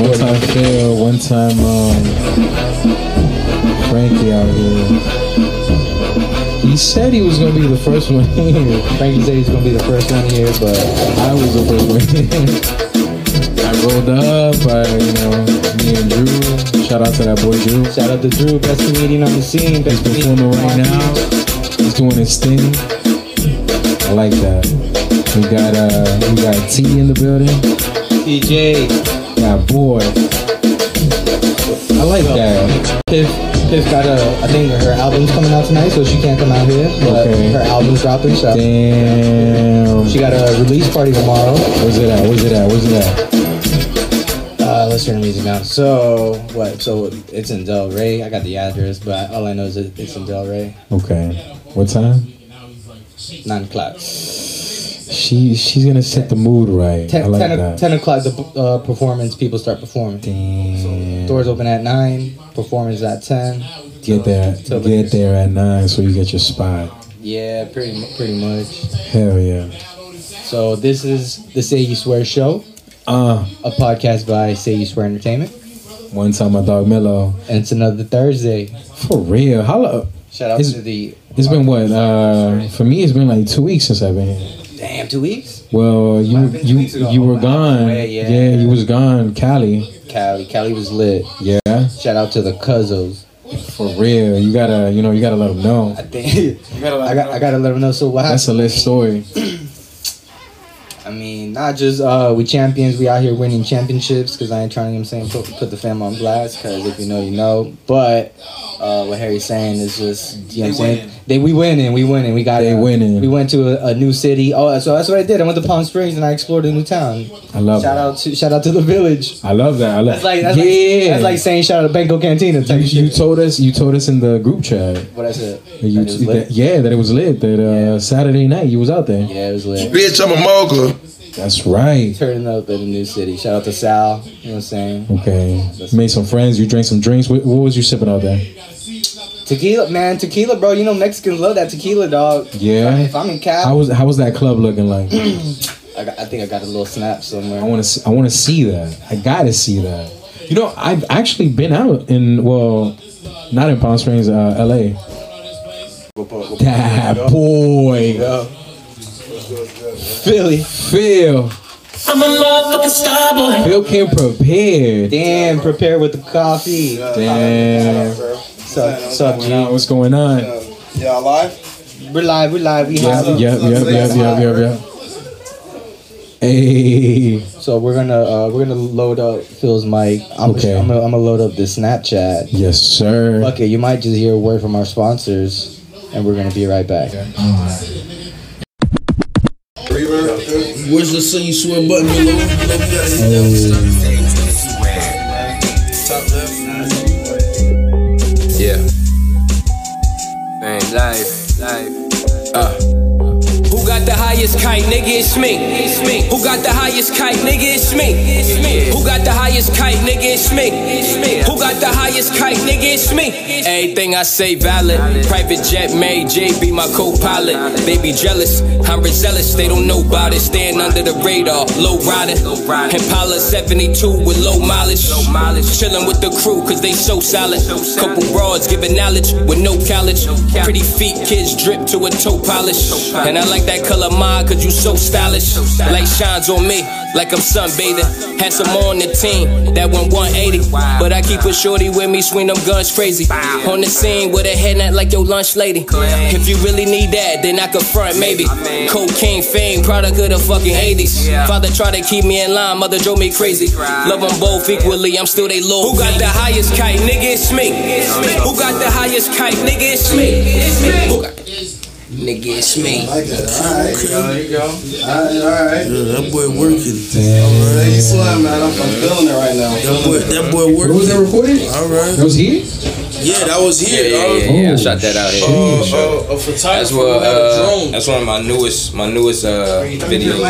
One time Phil, one time Frankie out here. He said he was gonna be the first one here. Frankie said he's gonna be the first one here, but I was the first one here. I rolled up, me and Drew. Shout out to that boy Drew. Shout out to Drew, best comedian on the scene. Best he's performing right now. He's doing his thing. I like that. We got T in the building. TJ. Yeah, boy. I like that. Piff got I think her album's coming out tonight, so she can't come out here. But okay. Her album's dropping, so. Damn. She got a release party tomorrow. Where's it at? Let's turn the music down. So it's in Del Rey. I got the address, but all I know is it's in Del Rey. Okay. What time? 9:00. She's gonna set the mood right. 10 o'clock the performance. People start performing. Damn. So doors open at 9. Performance at 10. Get there at 9 so you get your spot. Yeah, pretty much. Hell yeah. So this is the Say You Swear show. A podcast by Say You Swear Entertainment. One time my dog Milo. And it's another Thursday. For real. Holla. Shout out to the. It's been what? For me, it's been like 2 weeks since I've been here. Damn, 2 weeks? Well, you were gone. Yeah, you was gone. Cali was lit. Yeah. Shout out to the Cuzzos. For real, you gotta let them know. I think I gotta let them know. So what happened? That's a lit story. I mean, not just we champions. We out here winning championships because I ain't trying to put the fam on blast because if you know, you know. But what Harry's saying is just, you know what I'm saying? We winning. We went to a new city. Oh, so that's what I did. I went to Palm Springs and I explored a new town. I love Shout out to the village. I love that. That's like saying shout out to Banco Cantina type shit. You told us in the group chat. What I said? That it was lit. That Saturday night you was out there. Yeah, it was lit. Bitch, I'm a mogul. That's right. Turning up in a new city. Shout out to Sal. You know what I'm saying? Okay. Made some friends. You drank some drinks. What was you sipping out there? Tequila, bro. You know Mexicans love that tequila, dog. Yeah. If I'm in Cali. How was that club looking like? I think I got a little snap somewhere. I want to see that. I gotta see that. You know, I've actually been out in not in Palm Springs, LA. That boy. Phil. I'm a motherfucking star boy. Phil came prepared. Damn, prepare with the coffee. Damn. What's up, G? What's going on? Y'all live? We're live. Yep. Hey. So we're gonna load up Phil's mic. I'm gonna load up the Snapchat. Yes, sir. Okay, you might just hear a word from our sponsors, and we're gonna be right back. Okay. Where's the Say You Swear button? Yeah. Man, life. Who got the highest kite, nigga? It's me. Who got the highest kite, nigga? It's me. Who got the highest kite, nigga? It's me. Who got the highest kite, nigga? It's me. Everything I say valid. Private jet made Jay be my co-pilot. They be jealous. I'm rezealous, they don't know about it. Staying under the radar, low riding. Impala 72 with low mileage. Chilling with the crew, cause they so solid. Couple broads giving knowledge with no college. Pretty feet, kids drip to a toe polish. And I like that color mine, cause you so stylish. Light shines on me, like I'm sunbathing. Had some on the team, that went 180. But I keep a shorty with me, swing them guns crazy. On the scene with a head not like your lunch lady. If you really need that, then I could front maybe. Cocaine fame, product of the fucking 80s. Father tried to keep me in line, mother drove me crazy. Love them both equally, I'm still they low. Who got the highest kite, nigga? It's me. Who got the highest kite, nigga? It's me. Who got nigga? It's me. I like that. All right, there you go. All right. Yeah, that boy working. Alright, you slime, man. I'm feeling it right now. That boy working. Was that recorded? All right. That was he? Yeah, that was here. Yeah. I shot that out here. A photographer. That's one of my newest videos. I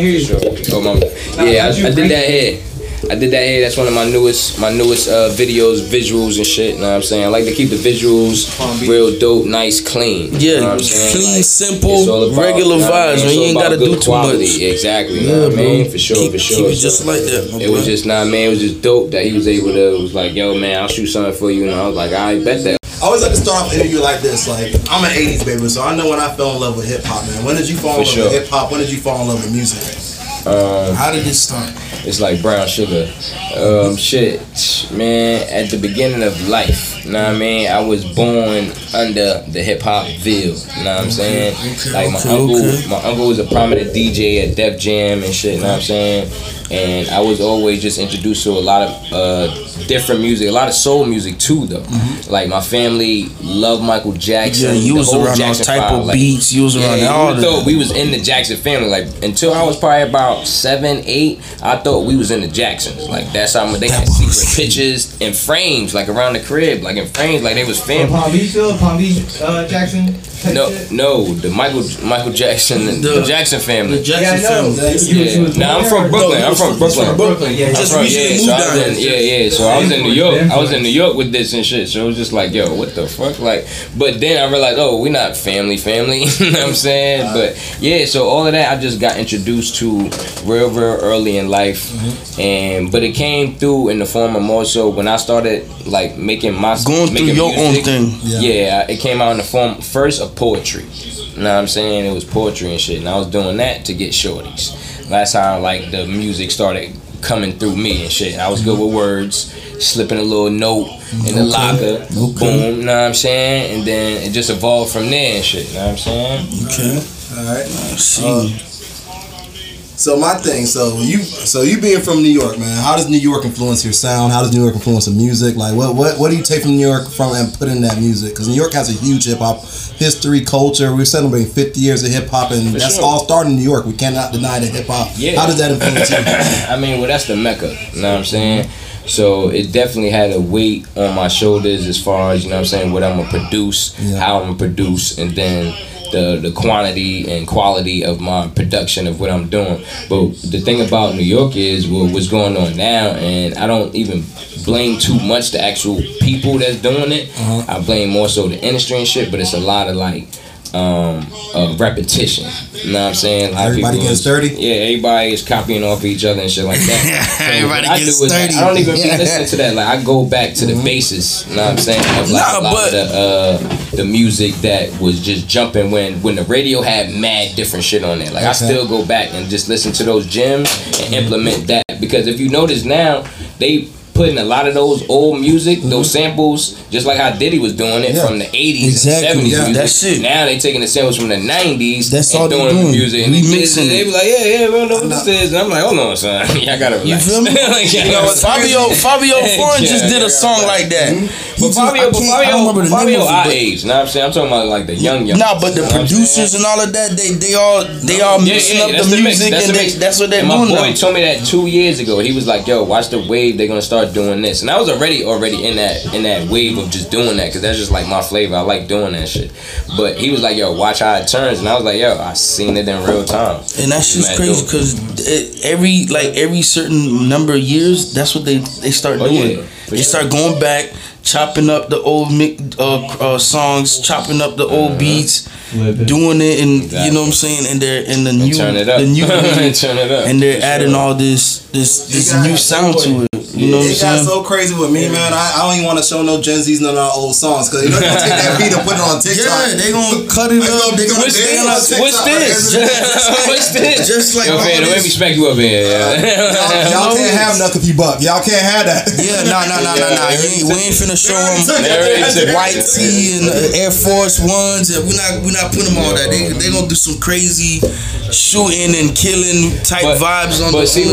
just dropped. Sure. I did that here. I did that here. That's one of my newest videos, visuals and shit. You know what I'm saying? I like to keep the visuals real dope, nice, clean. Yeah, you know what I'm clean, like, simple, about, regular vibes. You know, man, you ain't gotta do too much. Exactly. Yeah, you know what I mean? For sure. Keep it just like that. It was just it was just dope that he was able to. It was like, yo, man, I'll shoot something for you, and I was like, I bet that. I always like to start off an interview like this. Like, I'm an 80s baby, so I know when I fell in love with hip hop, man. When did you fall in love with hip hop? When did you fall in love with music? How did it start? It's like brown sugar. Man, at the beginning of life, you know what I mean? I was born under the hip hop veil, you know what I'm saying? Like, my uncle was a prominent DJ at Def Jam and shit, you know what I'm saying? And I was always just introduced to a lot of different music, a lot of soul music too, though. Mm-hmm. Like, my family loved Michael Jackson. Yeah, you was around those type of beats. You was around all that. We was in the Jackson family. Like, until I was probably about 7, 8, I thought we was in the Jacksons. Like, that's how they had secret pictures and frames, like around the crib, like in frames, like they was family. Palm Beach Jackson. No, the Michael Jackson, the Jackson family. The Jackson family. Nah, I'm from Brooklyn. I'm from Brooklyn. Yeah, so I was in New York. I was in New York with this and shit. So it was just like, yo, what the fuck? Like, but then I realized, oh, we not family. You know what I'm saying? But yeah, so all of that, I just got introduced to real early in life, but it came through in the form of more so when I started like making my going through your own thing. Yeah, it came out in the form first of poetry. You know what I'm saying? It was poetry and shit, and I was doing that to get shorties. That's how like the music started coming through me and shit. I was good with words, slipping a little note in the locker, boom, you know what I'm saying? And then it just evolved from there and shit, you know what I'm saying? Okay. Alright. So my thing, so you being from New York, man, how does New York influence your sound? How does New York influence the music? Like, what do you take from New York and put in that music? Because New York has a huge hip hop history, culture. We're celebrating 50 years of hip hop, and all started in New York. We cannot deny the hip hop. Yeah. How does that influence you? I mean, well, that's the Mecca. You know what I'm saying? So it definitely had a weight on my shoulders as far as, you know what I'm saying, what I'm gonna produce, how I'm gonna produce, and then the quantity and quality of my production of what I'm doing. But the thing about New York is what's going on now, and I don't even blame too much the actual people that's doing it. I blame more so the industry and shit, but it's a lot of like repetition. You know what I'm saying? Everybody gets dirty. Yeah, everybody is copying off each other and shit like that. So everybody gets dirty. I don't even be listening to that. Like, I go back to the basis. You know what I'm saying? Of like the music that was just jumping when the radio had mad different shit on there. Like, I still go back and just listen to those gems and implement that, because if you notice now, they putting a lot of those old music, those samples, just like how Diddy was doing it from the 80s and 70s. Music. That shit. Now they taking the samples from the 90s and doing the music. And they be like, we don't know what this is. And I'm like, hold on, son. I gotta relax. You feel me? Fabio Foreign just did a song like that. But Fabio our age, you know what I'm saying? I'm talking about like the young. Nah, but the producers and all of that, they all mixing up the music, and that's what they're doing. My boy told me that 2 years ago. He was like, yo, watch the wave. They're gonna start doing this, and I was already in that wave of just doing that, because that's just like my flavor. I like doing that shit. But he was like, yo, watch how it turns, and I was like, yo, I seen it in real time. And that's just crazy, because every certain number of years, that's what they start doing. Yeah. They start going back, chopping up the old songs, chopping up the old beats, doing it, and you know what I'm saying. And they're in the new, turn it up. The new, turn it up. And they're adding all this new sound to it. You know what I'm saying? It got so crazy with me, man. I don't even want to show no Gen Z's none of our old songs, because they're gonna take that beat and put it on TikTok. Yeah, they gonna cut it up. They gonna stand on TikTok. What's this? Just like, yo, man, let me smack you up here. Y'all can't have nothing if you buck. Y'all can't have that. Yeah, no. We ain't finna show them white tee and Air Force Ones. We're not putting them on that. They gonna do some crazy shooting and killing type vibes on the beat. But see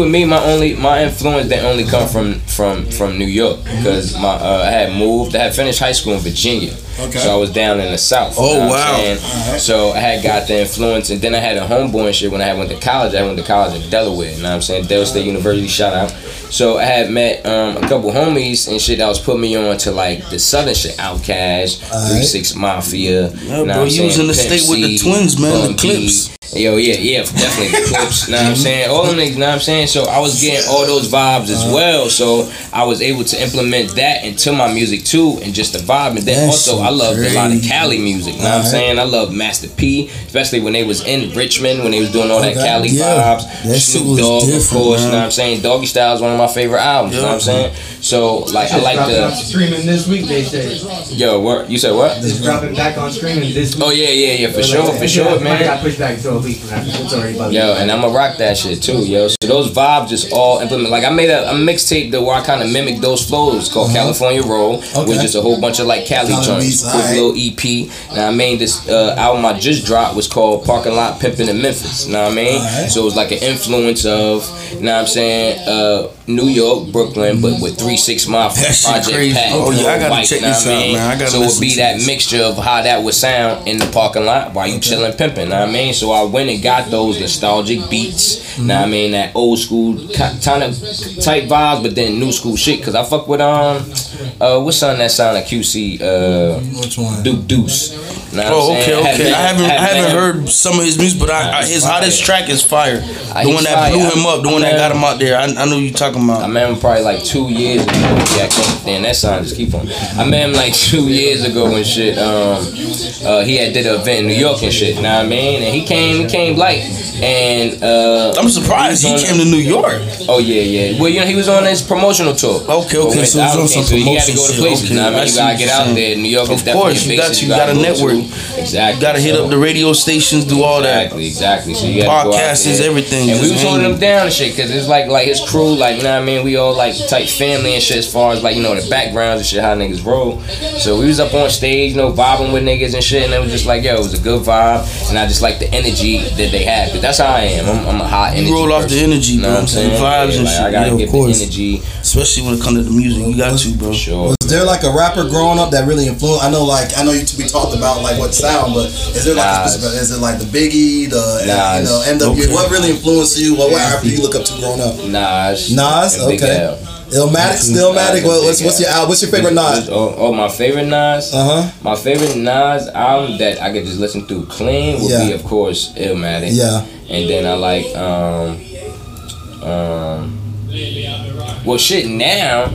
with me, my my influence that only come from New York, because I had finished high school in Virginia. Okay. So I was down in the South. Oh, wow. Right. So I had got the influence, and then I had a homeboy and shit when I went to college at Delaware, you know what I'm saying? Delaware State University, shout out. So I had met a couple homies and shit that was putting me on to like the Southern shit, OutKast, 3-6 Mafia. Yeah, bro, you was in the state with the twins, man, the Clipse. Yo, yeah, definitely the Clipse, know what I'm saying? All them niggas, know what I'm saying? So I was getting all those vibes as well, so I was able to implement that into my music too, and just the vibe. And then also, I loved a lot of Cali music, know what I'm saying? I loved Master P, especially when they was in Richmond, when they was doing all that Cali vibes. Snoop Dogg, of course, know what I'm saying? Doggy Style is one of my favorite albums, know what I'm saying? So, like, I like the... streaming this week, they say. Yo, what? You said what? Just dropping back on streaming this week. Oh, yeah, for sure, man. I got pushed back to a week. Yo, and I'ma rock that shit, too, yo. So those vibes just all implement. Like, I made a mixtape that where I kind of mimicked those flows called California Roll, which is a whole bunch of, like, Cali joints. Quick little EP. And I made this album I just dropped was called Parking Lot Pimpin' in Memphis, you know what I mean? So it was like an influence of, you know what I'm saying, New York, Brooklyn, but with 3-6 Mafia, Project Pat. Oh yeah, I gotta check this out, man. I gotta so it would be that mixture of how that would sound in the parking lot while you chilling, pimping. Know what I mean? So I went and got those nostalgic beats. Know what I mean? That old school kind of type vibes, but then new school shit. Cause I fuck with what's something that sound like QC? Duke Deuce. Oh, okay. I haven't heard some of his music, but his hottest track is Fire. The one that blew him up, the one that got him out there. I know you talking about. I met him probably like 2 years ago. Yeah, damn, that sound just keep on. I met him like 2 years ago and shit. He had did an event in New York and shit. Know what I mean? And he came light. And I'm surprised he came to New York. Oh yeah. Well, you know he was on his promotional tour. Okay. So he was on some promotion. You got to go to places. Okay, I mean, you gotta get out there. New York is definitely a big city. You got a network. Exactly. You gotta hit up the radio stations, do all that. Exactly. So you gotta podcasts is everything. And we was holding him down and shit, cause it's like his crew, like you know what I mean. We all like type family and shit, as far as like you know the backgrounds and shit, how niggas roll. So we was up on stage, you know, vibing with niggas and shit, and it was just like, yo, it was a good vibe, and I just like the energy that they had. Cause that's how I am. I'm a hot energy. You roll off the energy, bro. You know what I'm saying? Vibes and shit. I gotta get the energy, especially when it comes to the music. You got to, bro. Sure. Was there like a rapper growing up that really influenced? I know you we talked about like what sound, but is there like a specific, is it like the Biggie, NWA? What really influenced you? What rapper you look up to growing up? Nas. Okay. Illmatic, Stillmatic. What's your favorite Nas? Oh, my favorite Nas. My favorite Nas album that I could just listen through clean would be, of course, Illmatic. Yeah. And then I like well, shit now.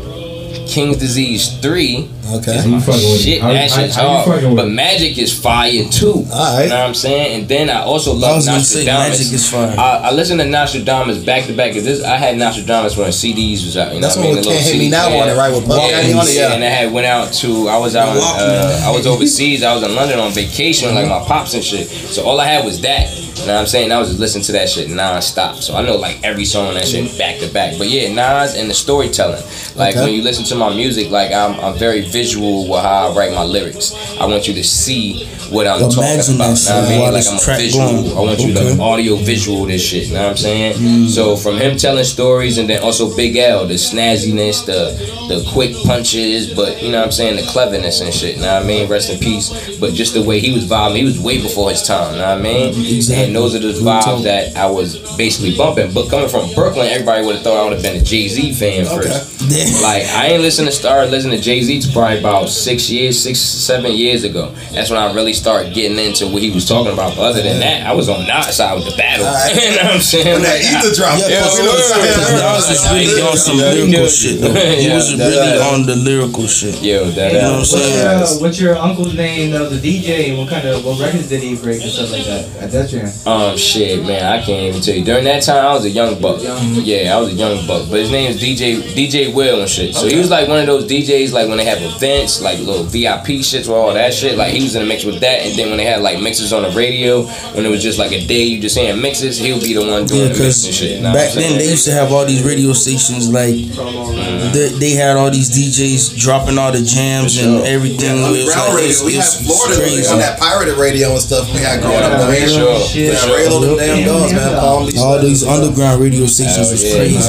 King's Disease 3. Okay. Is my shit, that shit's hard. But Magic is fire too. Alright. You know what I'm saying? And then I also love Nastradamus. Magic is fire. I listen to Nastradamus back to back. I had Nastradamus when CDs was out. You know what I mean? That's when Can't Hit Me Now on it, right? With and I had went out to. I was overseas. I was in London on vacation, like my pops and shit. So all I had was that. You know what I'm saying? I was just listening to that shit non-stop. So I know like every song on that shit back to back. But yeah, Nas and the storytelling. Like when you listen to my music, like I'm very visual with how I write my lyrics. I want you to see what I'm talking about. Know what I mean? Like I'm a visual. I want you to audio visual this shit. You know what I'm saying? So from him telling stories, and then also Big L, the snazziness, the quick punches, but you know what I'm saying, the cleverness and shit. You know what I mean? Rest in peace. But just the way he was vibing, he was way before his time. You know what I mean? Exactly. And those are the vibes that I was basically bumping. But coming from Brooklyn, everybody would have thought I would have been a Jay-Z fan first. Like I ain't started listening to Jay-Z to probably about 6, 7 years ago. That's when I really started getting into what he was talking about. But other than that, I was on Nas' side with the battle. You know what I'm saying? When that ether drop, Nas was really on some lyrical shit though. He was really on the lyrical shit. Yo, that. You know what I'm saying? What's your uncle's name though, the DJ? What records did he break and stuff like that at Def Jam? Shit, man, I can't even tell you. During that time, I was a young buck. Yeah, I was a young buck. But his name is DJ Will and shit. So he was like one of those DJs, like when they have events, like little VIP shits or all that shit. Like he was in the mix with that, and then when they had like mixes on the radio, when it was just like a day you just hearing mixes, he'll be the one doing the mix and shit. Back then they used to have all these radio stations, like they had all these DJs dropping all the jams and everything. We had Florida on that pirated radio and stuff. We had growing up the radio. All these underground radio stations was crazy.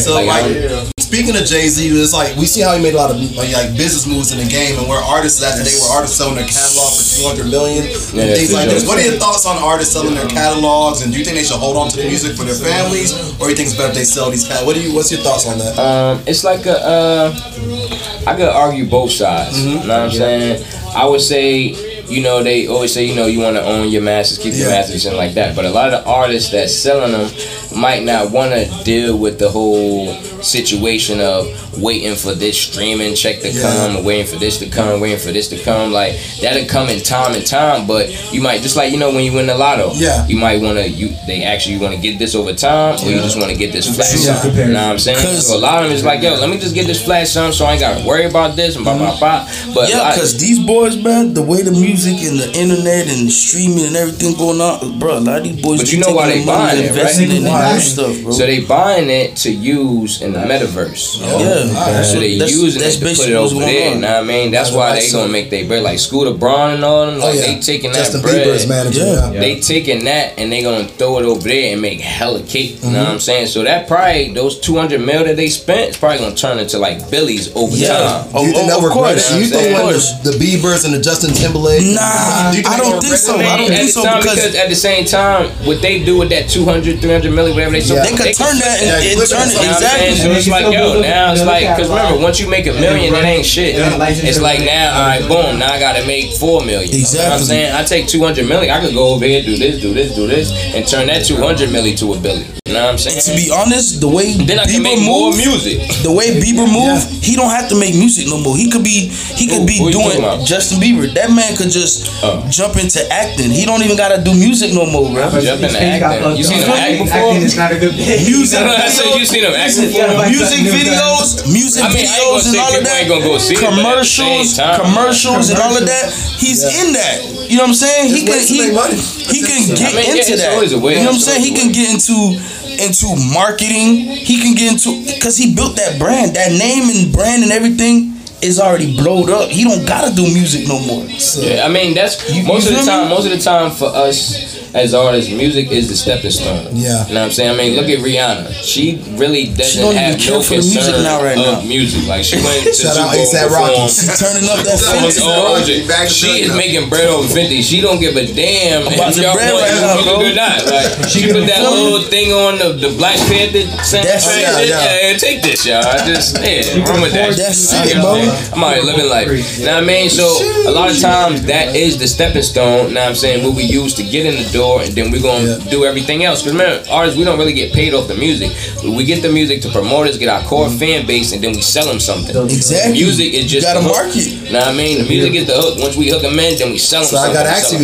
So like. Speaking of Jay-Z, it's like we see how he made a lot of like business moves in the game, and where artists after they were artists selling their catalog for $200 million and things like this. What are your thoughts on artists selling their catalogs, and do you think they should hold on to the music for their families, or you think it's better if they sell these catalogs? What's your thoughts on that? It's like a I could argue both sides. You know what I'm saying? I would say, you know, they always say, you know, you want to own your masters, keep your masters and like that. But a lot of the artists that's selling them might not want to deal with the whole situation of waiting for this streaming check to come, or waiting for this to come, waiting for this to come. Like, that'll come in time and time, but you might, just like, you know, when you win the lotto, you might want to, they actually want to get this over time, or you just want to get this flash sum. You know what I'm saying? So a lot of them is like, yo, let me just get this flash sum so I ain't got to worry about this and blah, blah, blah. But yeah, because these boys, man, the way the music and the internet and streaming and everything going on, bro, a lot of these boys. But you know why they buying it, right? So they buying it to use in the metaverse. So they using it to put it over there. You know what I mean? That's why they gonna make their bread. Like Scooter Braun and all them, like they taking that bread. They taking that and they gonna throw it over there and make hella cake. You know what I'm saying? So that probably, those 200 mil that they spent, is probably gonna turn into like Billy's over time. Of course. You think the Biebers and the Justin Timberlake? Nah, I don't think so. I don't think so, because at the same time, what they do with that 200, 300 million, whatever they, so they could turn that and turn it exactly. So it's like, yo, now it's like, because remember, once you make a million, it ain't shit. It's like now, all right, boom, now I gotta make 4 million. Exactly. You know what I'm saying? I take 200 million, I could go over here, do this, do this, do this, and turn that 200 million to a billion. You know what I'm saying? To be honest, the way Bieber moves, he don't have to make music no more. He could be doing Justin Bieber. That man could just jump into acting. He don't even gotta do music no more, bro. Jump into acting. You seen him act before? It's not a good music. I said you seen him act before. Music videos, music videos, and all of that. Commercials, and all of that. He's in that. You know what I'm saying? He can get into that. You know what I'm saying? He can get into marketing. He can get into, because he built that brand, that name and brand and everything. Is already blowed up. He don't gotta do music no more. So. Yeah, I mean, that's most of the time for us as artists, music is the stepping stone. Yeah, you know what I'm saying? I mean, look at Rihanna. She really doesn't have no concern of music. Like, she went to Super Bowl. She's turning up that Fenty. She is making bread over Fenty. She don't give a damn about the bread or not. Like, she put that little thing on the Black Panther. Yeah, take this, y'all. Run with that. That's it. I'm already living life. You know what I mean? So a lot of times that is the stepping stone, you know what I'm saying, what we use to get in the door, and then we're going to do everything else. Because remember, artists, we don't really get paid off the music. We get the music to promoters, get our core fan base, and then we sell them something. Exactly. The music is just, you gotta market. You know what I mean? The music is the hook. Once we hook them in, then we sell them something. So I gotta ask you,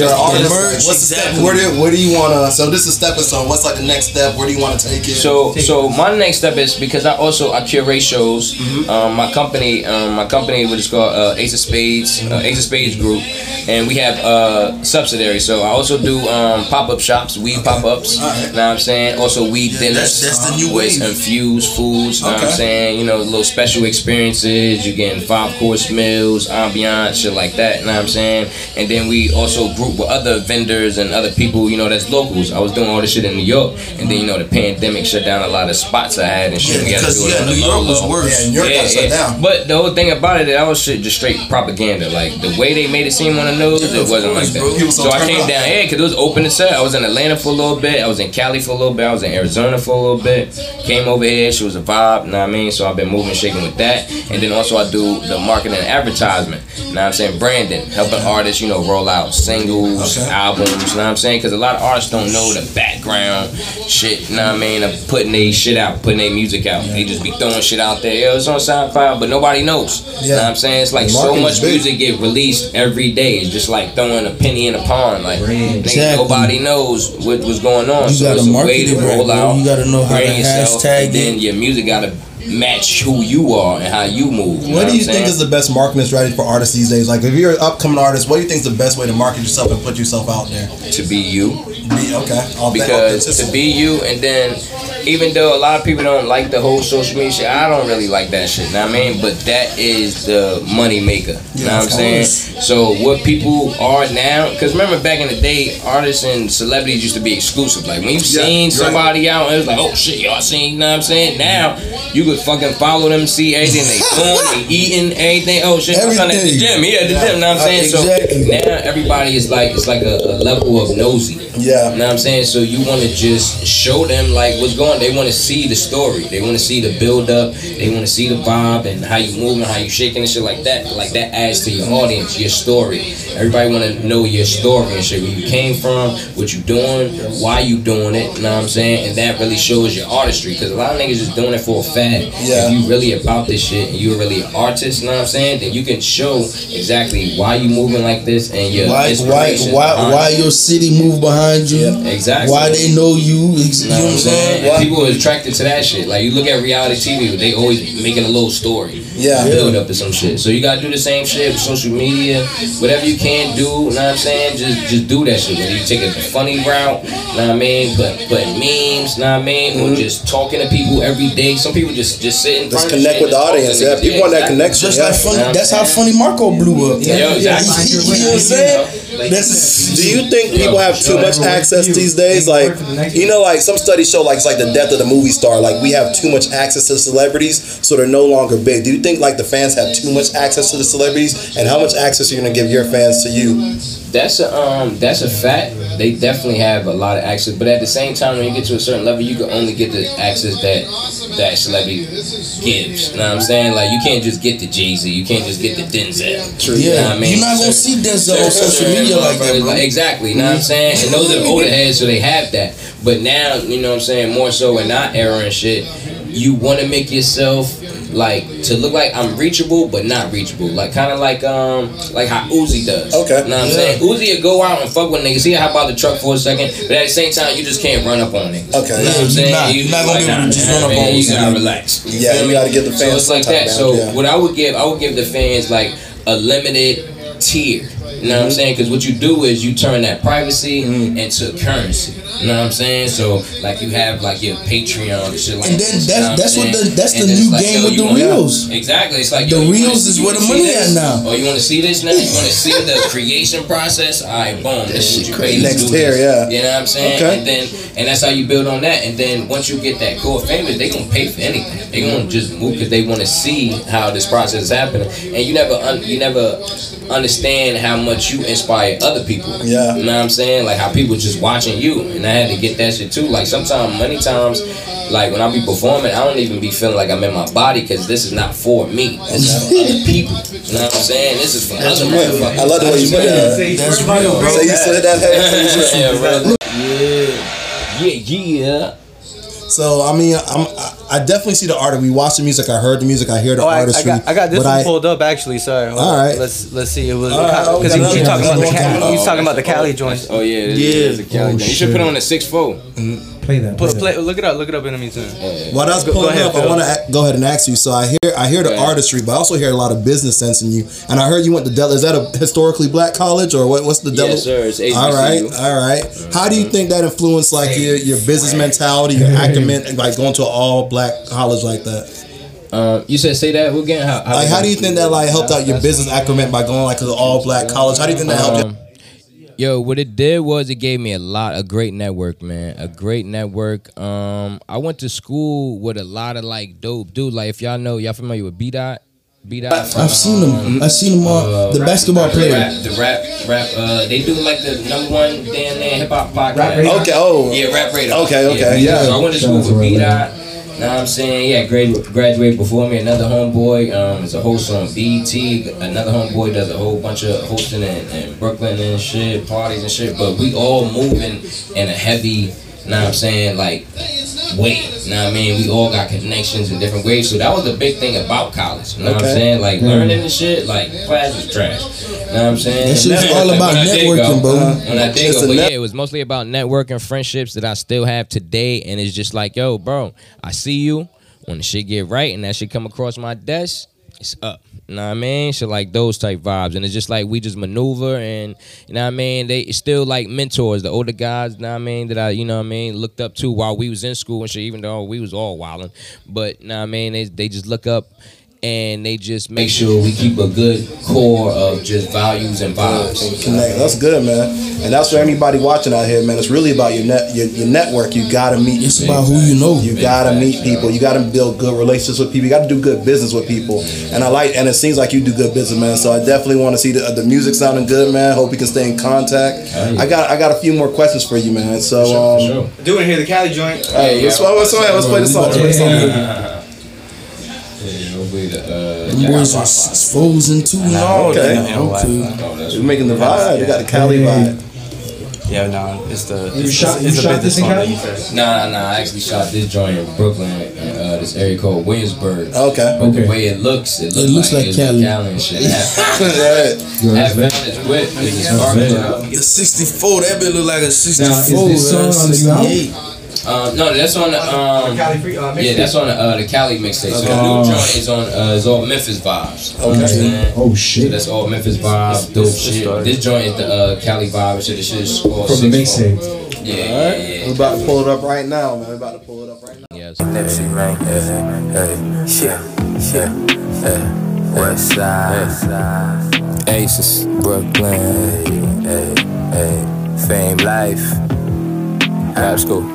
you're an artist, what's the step? Where do you want to, so this is stepping stone, what's like the next step? Where do you want to take it? So my next step is, because I curate shows, my company, what is called Ace of Spades Group, and we have subsidiaries. So I also do pop-up shops, weed pop-ups. You know what I'm saying? Also weed dinners. That's the new ways. Infused foods. You know what I'm saying? You know, little special experiences. You're getting 5-course meals, ambiance, shit like that. You know what I'm saying? And then we also group with other vendors and other people, you know, that's locals. I was doing all this shit in New York, and then, you know, the pandemic shut down a lot of spots I had and shit. New York was worse. New York got shut down. But the whole thing about it, that was shit just straight propaganda. Like, the way they made it seem on the news, it wasn't like that. So I came down here because it was open to sell. I was in Atlanta for a little bit. I was in Cali for a little bit. I was in Arizona for a little bit. Came over here. She was a vibe. You know what I mean? So I've been moving, shaking with that. And then also I do the marketing and advertisement. You know what I'm saying? Branding. Helping artists, you know, roll out singles, albums. You know what I'm saying? Because a lot of artists don't know the background shit. You know what I mean? Of putting their shit out, putting their music out. They just be throwing shit out there. Yo, it's on SoundCloud, but nobody knows. You know what I'm saying? It's like so much music get released every day. It's just like throwing a penny in a pond. Like, nobody knows what was going on. You so it's a way to roll out. You gotta know how to hashtag it. Then your music gotta match who you are and how you move. What do you think is the best marketing strategy for artists these days? Like, if you're an upcoming artist, what do you think is the best way to market yourself and put yourself out there? To be you. Okay. All because that, to be you, and then even though a lot of people don't like the whole social media shit, I don't really like that shit, you know what I mean? But that is the money maker, you know what I'm saying? So what people are now, because remember back in the day, artists and celebrities used to be exclusive. Like when you seen somebody out, it was like, oh shit, y'all seen, you know what I'm saying? Now you could fucking follow them, see everything they doing, they eating, everything. Oh shit, I'm at the gym, he at the gym, you know what I'm saying? Exactly. So now everybody is like, it's like a level of nosy. Yeah. You know what I'm saying? So you want to just show them like what's going on. They want to see the story. They want to see the build up. They want to see the vibe and how you moving, how you shaking and shit like that. Like that adds to your audience, your story. Everybody want to know your story and shit. Where you came from, what you doing, why you doing it. You know what I'm saying? And that really shows your artistry, because a lot of niggas just doing it for a fad. Yeah. If you really about this shit and you're really an artist, you know what I'm saying? Then you can show exactly why you moving like this and your inspiration. Why your city move behind you, exactly. Why they know you? You know what I'm saying? And people are attracted to that shit. Like you look at reality TV, they always making a little story, build up to some shit. So you gotta do the same shit with social media. Whatever you can do, know what I'm saying? Just do that shit. Whether you take a funny route, know what I mean? But memes, know what I mean? Or just talking to people every day. Some people just sit and just connect with the audience. Yeah, people want that connection. Just like funny. That's how Funny Marco blew up. Yeah, exactly. You know what I'm saying? Do you think people have too much access these days? Like, you know, like some studies show like it's like the death of the movie star. Like we have too much access to celebrities, so they're no longer big. Do you think like the fans have too much access to the celebrities, and how much access are you gonna give your fans to you? That's a fact. They definitely have a lot of access, but at the same time, when you get to a certain level, you can only get the access that celebrity gives. You know what I'm saying? Like you can't just get the Jay-Z, you can't just get the Denzel. True. Yeah. You know what I mean? You're not gonna see Denzel on social media like that, bro. Exactly. You know what I'm saying? And those are older heads, so they have that. But now, you know what I'm saying, more so in our era and shit, you want to make yourself like to look like I'm reachable, but not reachable. Like kind of like how Uzi does. Okay. You know what I'm saying? Uzi will go out and fuck with niggas. He'll hop out the truck for a second, but at the same time, you just can't run up on niggas. Okay. You know what I'm saying? You're not gonna be able to just run up on Uzi. You gotta relax. You gotta get the fans. So it's like that. So what I would give the fans like a limited tier. You know what I'm saying? Because what you do is you turn that privacy into currency. You know what I'm saying? So like you have like your Patreon and shit like that. And then that's the new game with the reels. Exactly. It's like the reels is where the money at now. Oh, you want to see this now? You want to see the creation process? Alright, boom. That shit crazy. Next tier, yeah. You know what I'm saying? Okay. And that's how you build on that. And then once you get that core famous, they gonna pay for anything. They gonna just move because they want to see how this process is happening. And you never understand how much you inspire other people. Yeah. You know what I'm saying? Like how people just watching you. And I had to get that shit too. Like sometimes, many times, like when I be performing, I don't even be feeling like I'm in my body, because this is not for me. It's for other people. You know what I'm saying? This is for other people. I love the way you put that. Say you said that. Yeah. So I mean, I definitely see the artist. We watch the music. I heard the music. I hear the artistry. I got this one pulled up actually. Sorry. All right. Let's see. It was because you talking about the Cali. You talking about the Cali joint. Oh yeah. It is a Cali joint. You should put on the 6-4. Play that. Look it up in the meantime. While that's pulling up, I want to go ahead and ask you. So I hear the artistry, but I also hear a lot of business sense in you. And I heard you went to Delaware. Is that a historically black college or what's the Delaware? Yes, sir. It's HBCU. All right. How do you think that influenced like your business mentality, your acumen, like going to an all black college like that? You said say that again. How do you think that like helped out your business acumen by going like to the all black college? How do you think that helped you? Yo, what it did was it gave me a great network, man. A great network. I went to school with a lot of like dope dudes. Like if y'all know, y'all familiar with B. Dot? I've seen him. I've seen him on the basketball player. The rap. They do like the #1 damn hip hop podcast. Okay. Oh. Yeah, Rap Radar. Okay. Yeah. So I went to school with B. Dot. Know what I'm saying? Yeah, graduated before me. Another homeboy is a host on BET. Another homeboy does a whole bunch of hosting in Brooklyn and shit, parties and shit. But we all moving in a heavy, know what I'm saying, like way. Know what I mean? We all got connections in different ways. So that was the big thing about college. Know what I'm saying? Like learning and shit, like class was trash. Know what I'm saying? That shit's all about networking, bro. It was mostly about networking, friendships that I still have today. And it's just like, yo, bro, I see you when the shit get right and that shit come across my desk. It's up. You know what I mean? So like those type vibes. And it's just like we just maneuver and, you know what I mean? They still like mentors, the older guys, you know what I mean, that I, you know what I mean, looked up to while we was in school and shit, even though we was all wilding. But, you know what I mean, they just look up and they just make sure we keep a good core of just values and vibes. Connect. That's good, man. And that's for anybody watching out here, man. It's really about your network. You gotta meet. It's about who you know. You gotta meet people. You gotta build good relationships with people. You gotta do good business with people. And and it seems like you do good business, man. So I definitely want to see the music sounding good, man. Hope you can stay in contact. I got a few more questions for you, man. So do it here, the Cali joint. Let's play the song. Them boys are 6'4" and 2 and all. Okay. You're making the vibe. You got the Cali vibe. Yeah, no, it's the. You shot this in Cali? Nah. I actually shot this joint in Brooklyn, this area called Williamsburg. Okay. But the way it looks like Cali and shit. It's 64. That bit look like a 64. No, that's on the the Cali mixtape. So the new joint is on it's all Memphis vibes. Okay. Oh shit. So that's all Memphis vibes. Dope shit. This joint is the Cali vibe. Shit, this shit is all from the mixtape. Yeah. We're about to pull it up right now, man. Yes. Nipsey, man. Hey. Shit. Westside. Aces, Brooklyn. Hey. Fame life. High school.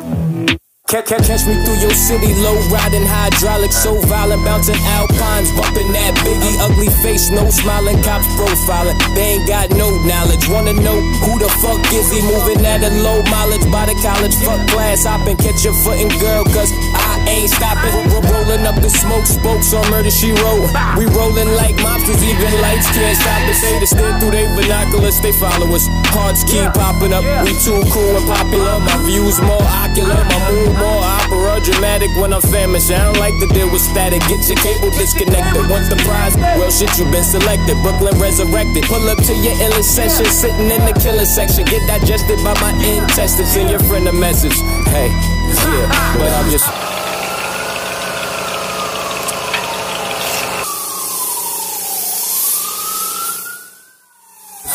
Catch me through your city, low riding hydraulics, so violent, bouncing alpines, bumping that Biggie, ugly face, no smiling, cops profiling, they ain't got no knowledge, wanna know who the fuck is he, moving at a low mileage, by the college, fuck class hopping, catch your footin' girl, cause I ain't stopping, we're rolling up the smoke, spokes on Murder, She Wrote, we rolling like mobsters, even lights can't stop us, they to stand through they binoculars, they follow us, hearts keep popping up, we too cool and popular, my views more ocular, my mood more opera, dramatic when I'm famished. I don't like to deal with static. Get your cable disconnected. What's the prize? Well, shit, you been selected. Brooklyn resurrected. Pull up to your illest session, sitting in the killer section. Get digested by my intestines. Send your friend a message. Hey, yeah, but I'm just.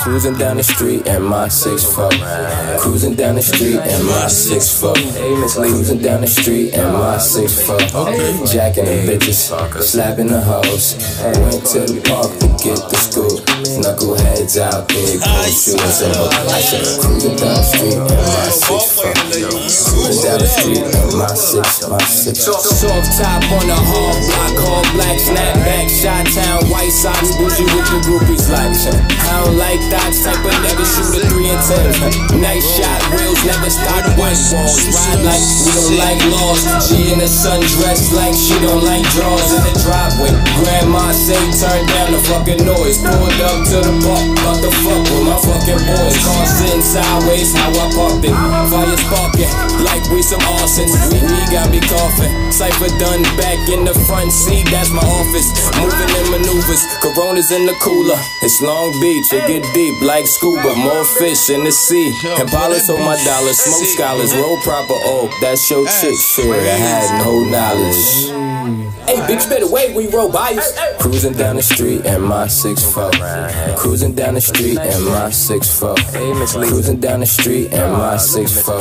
Cruising down the street in my 6'4". Cruising down the street in my 6'4". Cruising down the street in my 6'4". Jacking the bitches, slapping the hoes. Went to the park to get the scoop. Knuckleheads out, big gold shoes and hoes. Cruising down the street in my 6'4". Cruising down the street in my 6'4". Soft top on the hard block, all black snapback, shot town, white socks, bougie with the groupies like. I don't like thoughts, type of never shoot a 3 and 10. Nice shot, wheels never start once. Ride like we don't like laws. She in the sun dressed like she don't like draws in the driveway. Grandma say turn down the fucking noise. Pulled up to the park, what the fuck with my fucking boys. Cars sitting sideways, how I parked it. Fire sparking like we some arsons. We got me coughing. Cypher done back in the front seat, that's my office. Moving in maneuvers, Corona's in the cooler. It's Long Beach. Get deep like scuba, more fish in the sea. Impala's on my dollars, smoke scholars, roll proper. Oh, that's your chick, sure, I had no knowledge. Hey, bitch, better wait, we roll by you. Cruising down the street in my 6'4". Cruising down the street in my 6'4". Cruising down the street in my 6'4".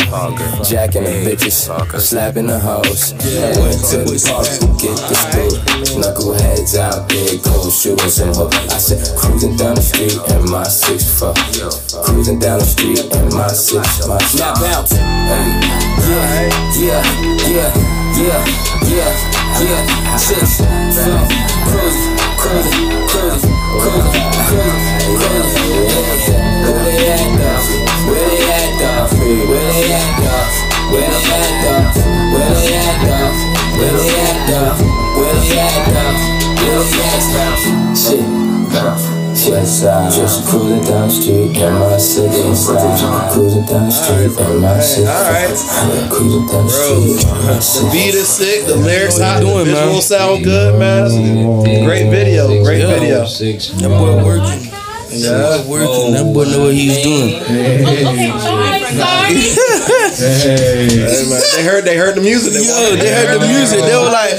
Jacking the bitches, slapping the hoes. Went to the park, get the spook. Knuckleheads out, big cold shoes and hook. I said, cruising down the street in my 6'4". Cruising down the street in my 6'4". Now bounce. Yeah. Chips, flow, cruising. Where they at, though? Just cruising down the street in my 6'4". Cruising down the street in my 6'4". Cruising down the street in my 6'4". The beat is sick, the lyrics hot, the visuals sound good, man. Great video. That boy working. That boy know what he's doing. Okay, sorry. They heard the music. They heard the music. They were like,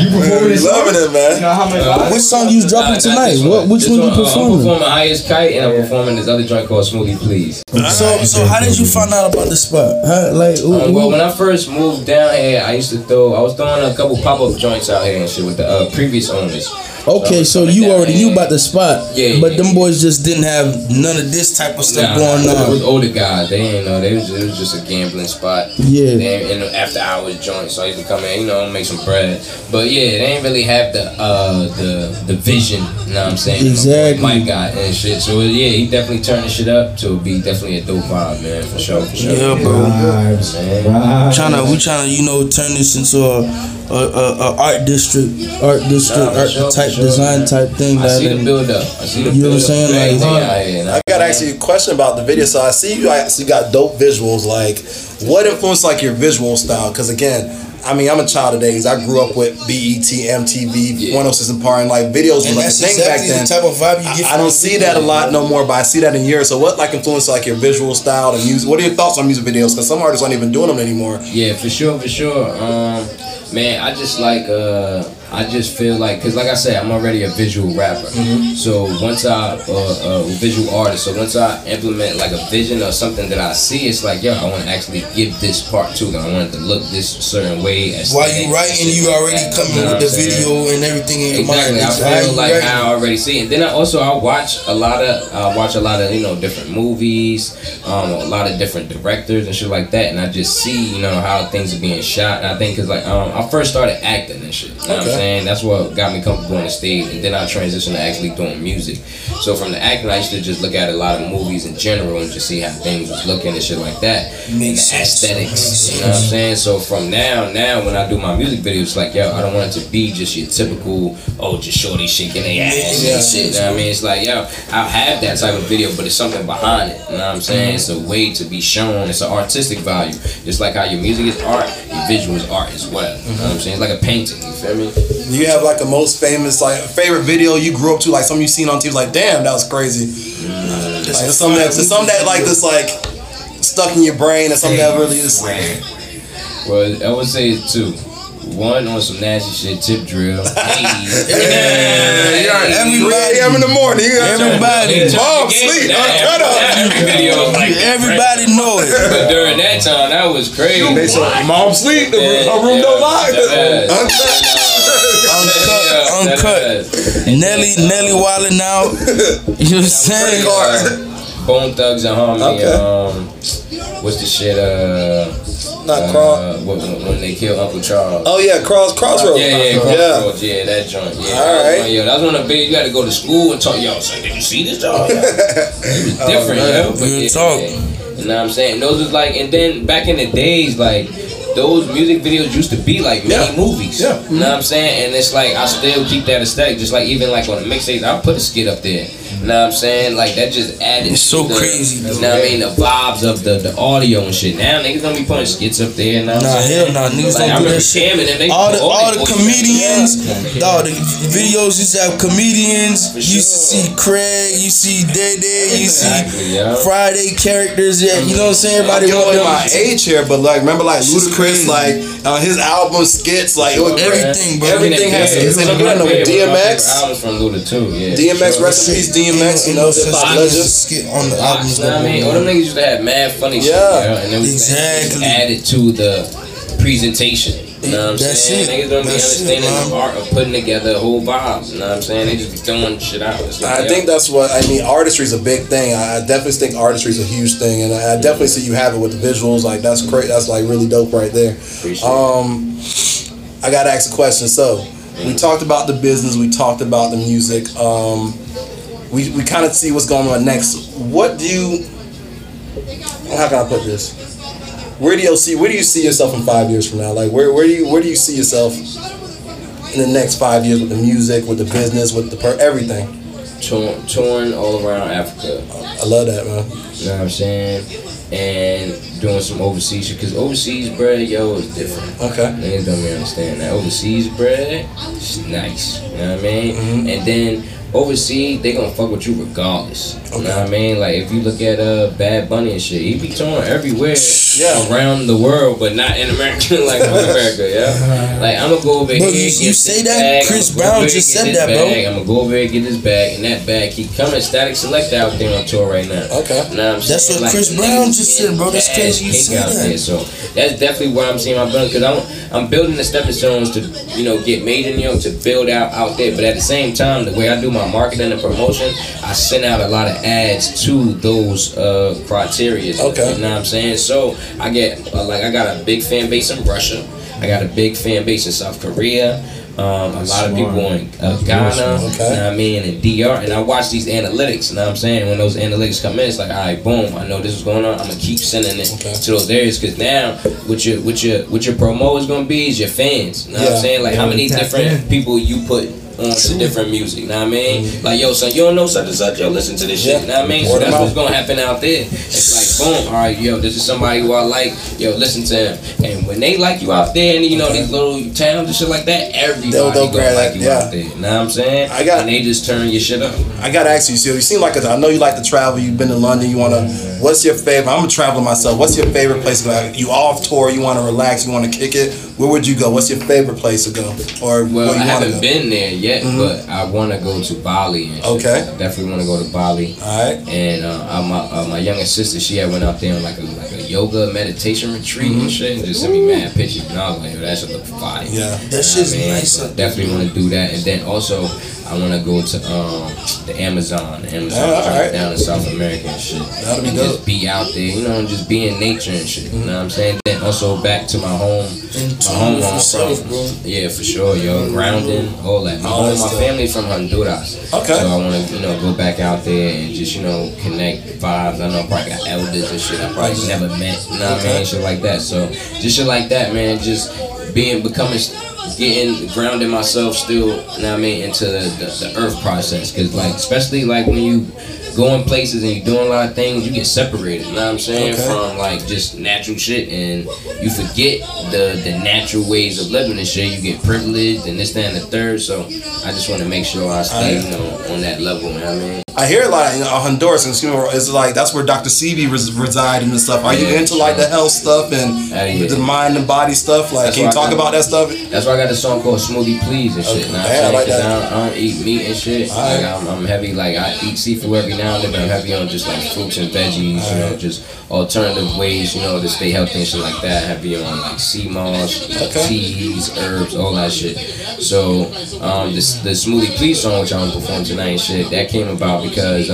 you performing this? Loving it, man. What song you dropping tonight? Which one you performing? I'm performing "High as Kite" and I'm performing this other joint called "Smoothie Please." So how did you find out about the spot? Well, when I first moved down here, I was throwing a couple pop-up joints out here and shit with the previous owners. Okay, so you already knew about the spot, but them boys just didn't have none of this type of stuff going on. It was older guys, they didn't know. It was just a gambling spot. Yeah. And after hours joint, so I used to come in, make some bread. But yeah, they ain't really have the vision, you know what I'm saying? Exactly. Mike got and shit. So yeah, he definitely turned the shit up to be definitely a dope vibe, man, for sure. Yeah, bro. Vibes. We trying to turn this into a art district type. Design type thing. I see the build up. You know what I'm saying? I gotta ask you a question about the video. So I see you actually got dope visuals. Like, what influenced your visual style? Because again, I'm a child of days. I grew up with BET, MTV, 106 and Par, and videos were a thing back then. The type of vibe you get. I don't see that a lot no more, but I see that in years. So what influenced your visual style and music? What are your thoughts on music videos? Because some artists aren't even doing them anymore. Yeah, for sure. Man, I just because I said, I'm already a visual rapper. Mm-hmm. So once I, visual artist, so once I implement a vision or something that I see, it's I want to actually give this part to them. I want it to look this certain way. While you writing, you already coming with the video and everything in your mind. Exactly, I feel I already see it. Then I watch a lot of, different movies, a lot of different directors and shit like that. And I just see, how things are being shot. And I think I first started acting and shit. You know what I'm saying? That's what got me comfortable on the stage, and then I transitioned to actually doing music. So from the acting, I used to just look at a lot of movies in general and just see how things was looking and shit like that. Makes the aesthetics, you know what I'm saying? So from now when I do my music videos, it's I don't want it to be just your typical, just shorty shaking their ass and shit. You know what I mean? It's I'll have that type of video, but it's something behind it. You know what I'm saying? It's a way to be shown. It's an artistic value. Just like how your music is art, your visual is art as well. You know what I'm saying? It's like a painting. You feel me? Do you have a most famous favorite video you grew up to, something you seen on TV, damn, that was crazy? Something that's stuck in your brain, or something that really is. Well, I would say it's two. One on some nasty shit, tip drill. Everybody, I'm in the morning. Everybody, mom, sleep. Shut up. Everybody know it. But during that time, that was crazy. They said, mom, sleep. Our room don't lock. Uncut. Nelly wilding out. You know what I'm saying? Bone Thugs and Harmony. Okay. What's the shit? Not Cross. When they kill Uncle Charles. Oh yeah, Crossroads. Yeah, Crossroads. Yeah, that joint. Yeah. All right. That's when the big. You got to go to school and talk. Yo, son, did you see this joint? It was different, Real talk. Yeah. You know what I'm saying? Those was and then back in the days, those music videos used to be mini movies. Yeah. Mm-hmm. You know what I'm saying? And it's I still keep that aesthetic. Just even on the mixtapes, I put a skit up there. You know what I'm saying? That just added. It's so crazy. You know what I mean? The vibes of the audio and shit. Now niggas don't be putting skits up there. Nah, hell nah. Niggas don't do that shit. All the comedians, dog. The videos used to have comedians. You see Craig. You see Day Day. You see Friday characters. Yeah, you know what I'm saying? Everybody. I'm my age here, but remember Ludacris, his album skits, everything has skits. And I know DMX. Albums from Luda too. Yeah. DMX, rest in peace, DMX. DMX, the just skit on the album. You know what I mean? All them niggas used to have mad funny shit, and it was added to the presentation. You know what I'm saying? Niggas don't be understanding the art of putting together whole vibes. You know what I'm saying? They just be throwing shit out. I think that's what I mean. Artistry's a big thing. I definitely think artistry's a huge thing, and I definitely see you have it with the visuals. That's great. That's really dope right there. Appreciate it. I gotta ask a question. So we talked about the business. We talked about the music. We kind of see what's going on next. How can I put this? Where do you see yourself in 5 years from now? Where do you see yourself in the next 5 years with the music, with the business, with the everything? Touring all around Africa. I love that, man. You know what I'm saying? And doing some overseas shit, cause overseas bread, is different. Okay. Niggas don't really understand that. Overseas bread, it's nice. You know what I mean? Mm-hmm. And then overseas, they gonna fuck with you regardless. Okay. You know what I mean? Like, if you look at Bad Bunny and shit, he be touring everywhere around the world, but not in America, like America, yeah? Like, I'm gonna go over here, you say that? Bag. Chris Brown just said that, bag. Bro. I'm gonna go over here, get this bag, and that bag, he coming Static Select out there on tour right now. Okay. You know what I'm saying? That's what like, Chris Brown just said, bro. That's crazy you said that. There. So, that's definitely why I'm seeing my brother, because I'm building the stepping stones to, you know, get made in New York, to build out there, but at the same time, the way I do my marketing and promotion, I send out a lot of ads to those criteria. Okay. You know what I'm saying? So I get like I got a big fan base in Russia. I got a big fan base in South Korea. A lot of people in Ghana, you know what I mean, and DR, and I watch these analytics, you know what I'm saying? When those analytics come in, it's like, all right, boom, I know this is going on. I'm gonna keep sending it to those areas, because now what your promo is gonna be is your fans, you know what I'm saying? Like how many different people you put on to different music, you know what I mean? Mm-hmm. Like, yo, son, you don't know such and such, yo, listen to this shit, you know what I mean? So that's what's gonna happen out there. It's like, boom, all right, yo, this is somebody who I like, yo, listen to him. And when they like you out there, and you know, these little towns and shit like that, everybody gonna like you out there, you know what I'm saying? And they just turn your shit up. I gotta ask you, so you seem like, I know you like to travel, you've been to London, you wanna, what's your favorite, I'm a traveler myself, what's your favorite place to go? You off tour, you wanna relax, you wanna kick it, where would you go? What's your favorite place to go? Or well, I haven't been there yet. But I want to go to Bali and shit. I definitely want to go to Bali. Alright. And my younger sister, she had went out there on like a yoga meditation retreat and shit, and just sent me mad pictures, and I was like, yo, that shit look fire. Yeah, that shit's nice. So definitely want to do that. And then also I want to go to the Amazon. Down in South America and shit. That'll be dope. Just be out there, you know, and just be in nature and shit. You know what I'm saying? Then also back to my home. Yeah, for sure, yo. Grounding, all that. My family from Honduras. Okay. So I want to, you know, go back out there and just, you know, connect vibes. I know I probably got elders and shit I probably never met. You know what I mean? Shit like that. So just shit like that, man. Just becoming. Getting grounding myself still, you know what I mean, into the earth process, because like especially like when you going places and you doing a lot of things, you get separated, you know what I'm saying, from like just natural shit, and you forget the natural ways of living and shit. You get privileged and this, that, and the third. So I just want to make sure I stay, you know, on that level, man. I mean, I hear a lot in Honduras, and it's like that's where Dr. CV reside and stuff. Are you into like the health stuff and the mind and body stuff? Like, can you talk about that stuff? That's why I got this song called Smoothie Please and shit. I like that. I don't eat meat and shit. Like, I'm heavy. Like, I eat seafood every now. I'm heavy on just like fruits and veggies, you know, just alternative ways, you know, to stay healthy and shit like that. Heavy on like sea moss, teas, herbs, all that shit. So the Smoothie Please song, which I'm performing tonight and shit, that came about because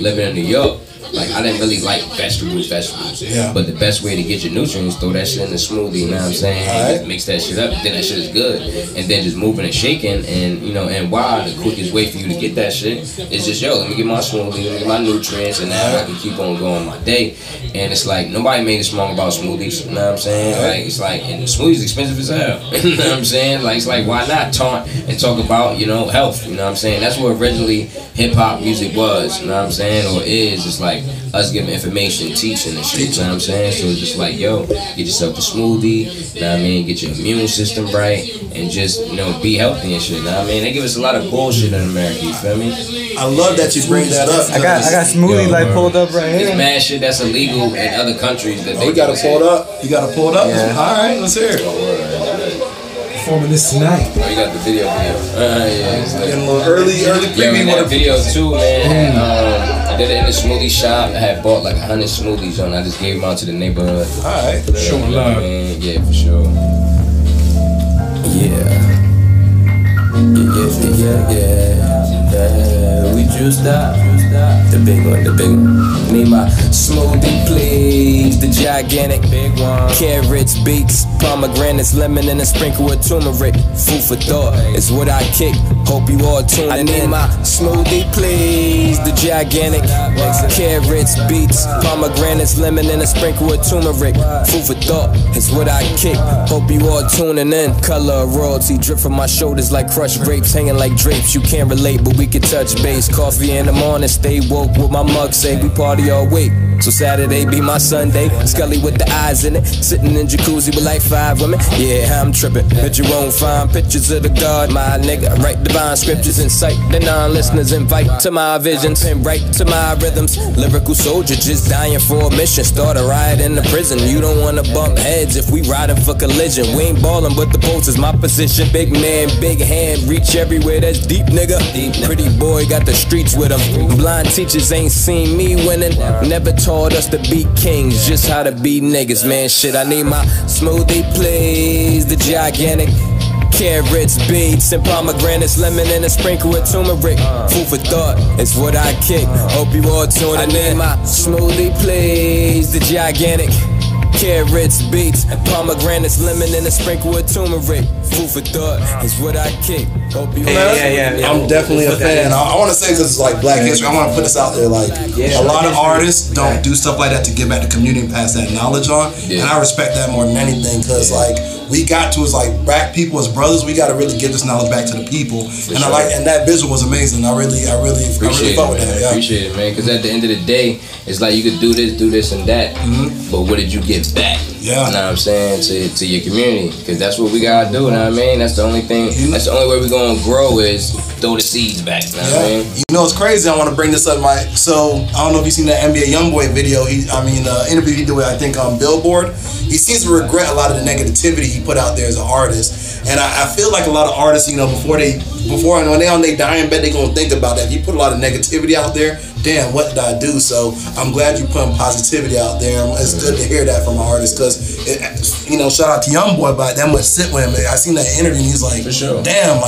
living in New York, like I didn't really like vegetables. Yeah. But the best way to get your nutrients, throw that shit in the smoothie, you know what I'm saying? Mix that shit up, then that shit is good. And then just moving and shaking, and you know, and why the quickest way for you to get that shit is just, yo, let me get my smoothie, let me get my nutrients, and now I can keep on going my day. And it's like nobody made a song about smoothies, you know what I'm saying? Like it's like, and smoothies expensive as hell. You know what I'm saying? Like it's like, why not taunt and talk about, you know, health, you know what I'm saying? That's what originally hip hop music was, you know what I'm saying, or is. It's like us giving information, teaching and shit, you know what I'm saying? So it's just like, yo, get yourself a smoothie, you know what I mean? Get your immune system right, and just, you know, be healthy and shit, you know what I mean? They give us a lot of bullshit in America, you feel me? I love that you bring that up. I got smoothie, yo, like pulled up right here. It's mad shit that's illegal in other countries that you gotta pull it up? You gotta pull it up? Yeah. Alright, let's hear it. Performing this tonight. Oh, you got the video for you. Yeah, it's like, early preview. Yeah, video too, man. I did it in the smoothie shop. I had bought like 100 smoothies on. I just gave them out to the neighborhood. Alright. Sure, love. Yeah, for sure. Yeah. We juiced up. The big one. Need my smoothie, please. The gigantic big one. Carrots, beets, pomegranates, lemon, and a sprinkle of turmeric. Food for thought is what I kick. Hope you all tune in. I need my smoothie, please. The gigantic. Carrots, beets, pomegranates, lemon, and a sprinkle of turmeric. Food for thought is what I kick. Hope you all tuning in. Color of royalty drip from my shoulders like crushed grapes, hanging like drapes. You can't relate, but we can touch base. Coffee in the morning, stay woke with my mug. Say we party all week. So Saturday be my Sunday. Scully with the eyes in it, sitting in jacuzzi with like 5 women. Yeah, I'm tripping, but you won't find pictures of the God, my nigga. Write divine scriptures in sight. The non-listeners invite to my visions and right to my rhythms. Lyrical soldier just dying for a mission. Start a riot in the prison. You don't wanna bump heads if we riding for collision. We ain't ballin', but the post is my position. Big man, big hand, reach everywhere. That's deep, nigga. Pretty boy got the streets with him. Blind teachers ain't seen me winning. Never taught us to be kings, just how to be niggas, man. Shit, I need my smoothie, please. The gigantic carrots, beets, and pomegranates, lemon, and a sprinkle of turmeric. Food for thought is what I kick. Hope you all tuning in. I need my smoothie, please. The gigantic carrots, beets, and pomegranates, lemon, and a sprinkle of turmeric. Food for thought is what I kick. Hope you yeah. I'm definitely a fan. I want to say because it's like Black History. I want to put this out there. Like a lot of artists don't do stuff like that to give back to community and pass that knowledge on. Yeah. And I respect that more than anything because like. We got to is like black people as brothers. We got to really give this knowledge back to the people, and I like, and that visual was amazing. I really fuck with that. Yeah. Appreciate it, man. Because at the end of the day, it's like you could do this, and that. Mm-hmm. But what did you get back? Yeah, you know what I'm saying to your community? Because that's what we gotta do. You know what I mean? That's the only thing. Mm-hmm. That's the only way we're gonna grow is throw the seeds back. You know what I mean? You know, it's crazy. I want to bring this up. I don't know if you seen that NBA YoungBoy video. Interview he did with I think on Billboard. He seems to regret a lot of the negativity he put out there as an artist, and I feel like a lot of artists, you know, when they die in bed, they gonna think about that. If you put a lot of negativity out there, damn, what did I do? So I'm glad you putting positivity out there. It's good to hear that from an artist because, shout out to YoungBoy, but that much sit with him. I seen that interview, and he's like, for sure. damn,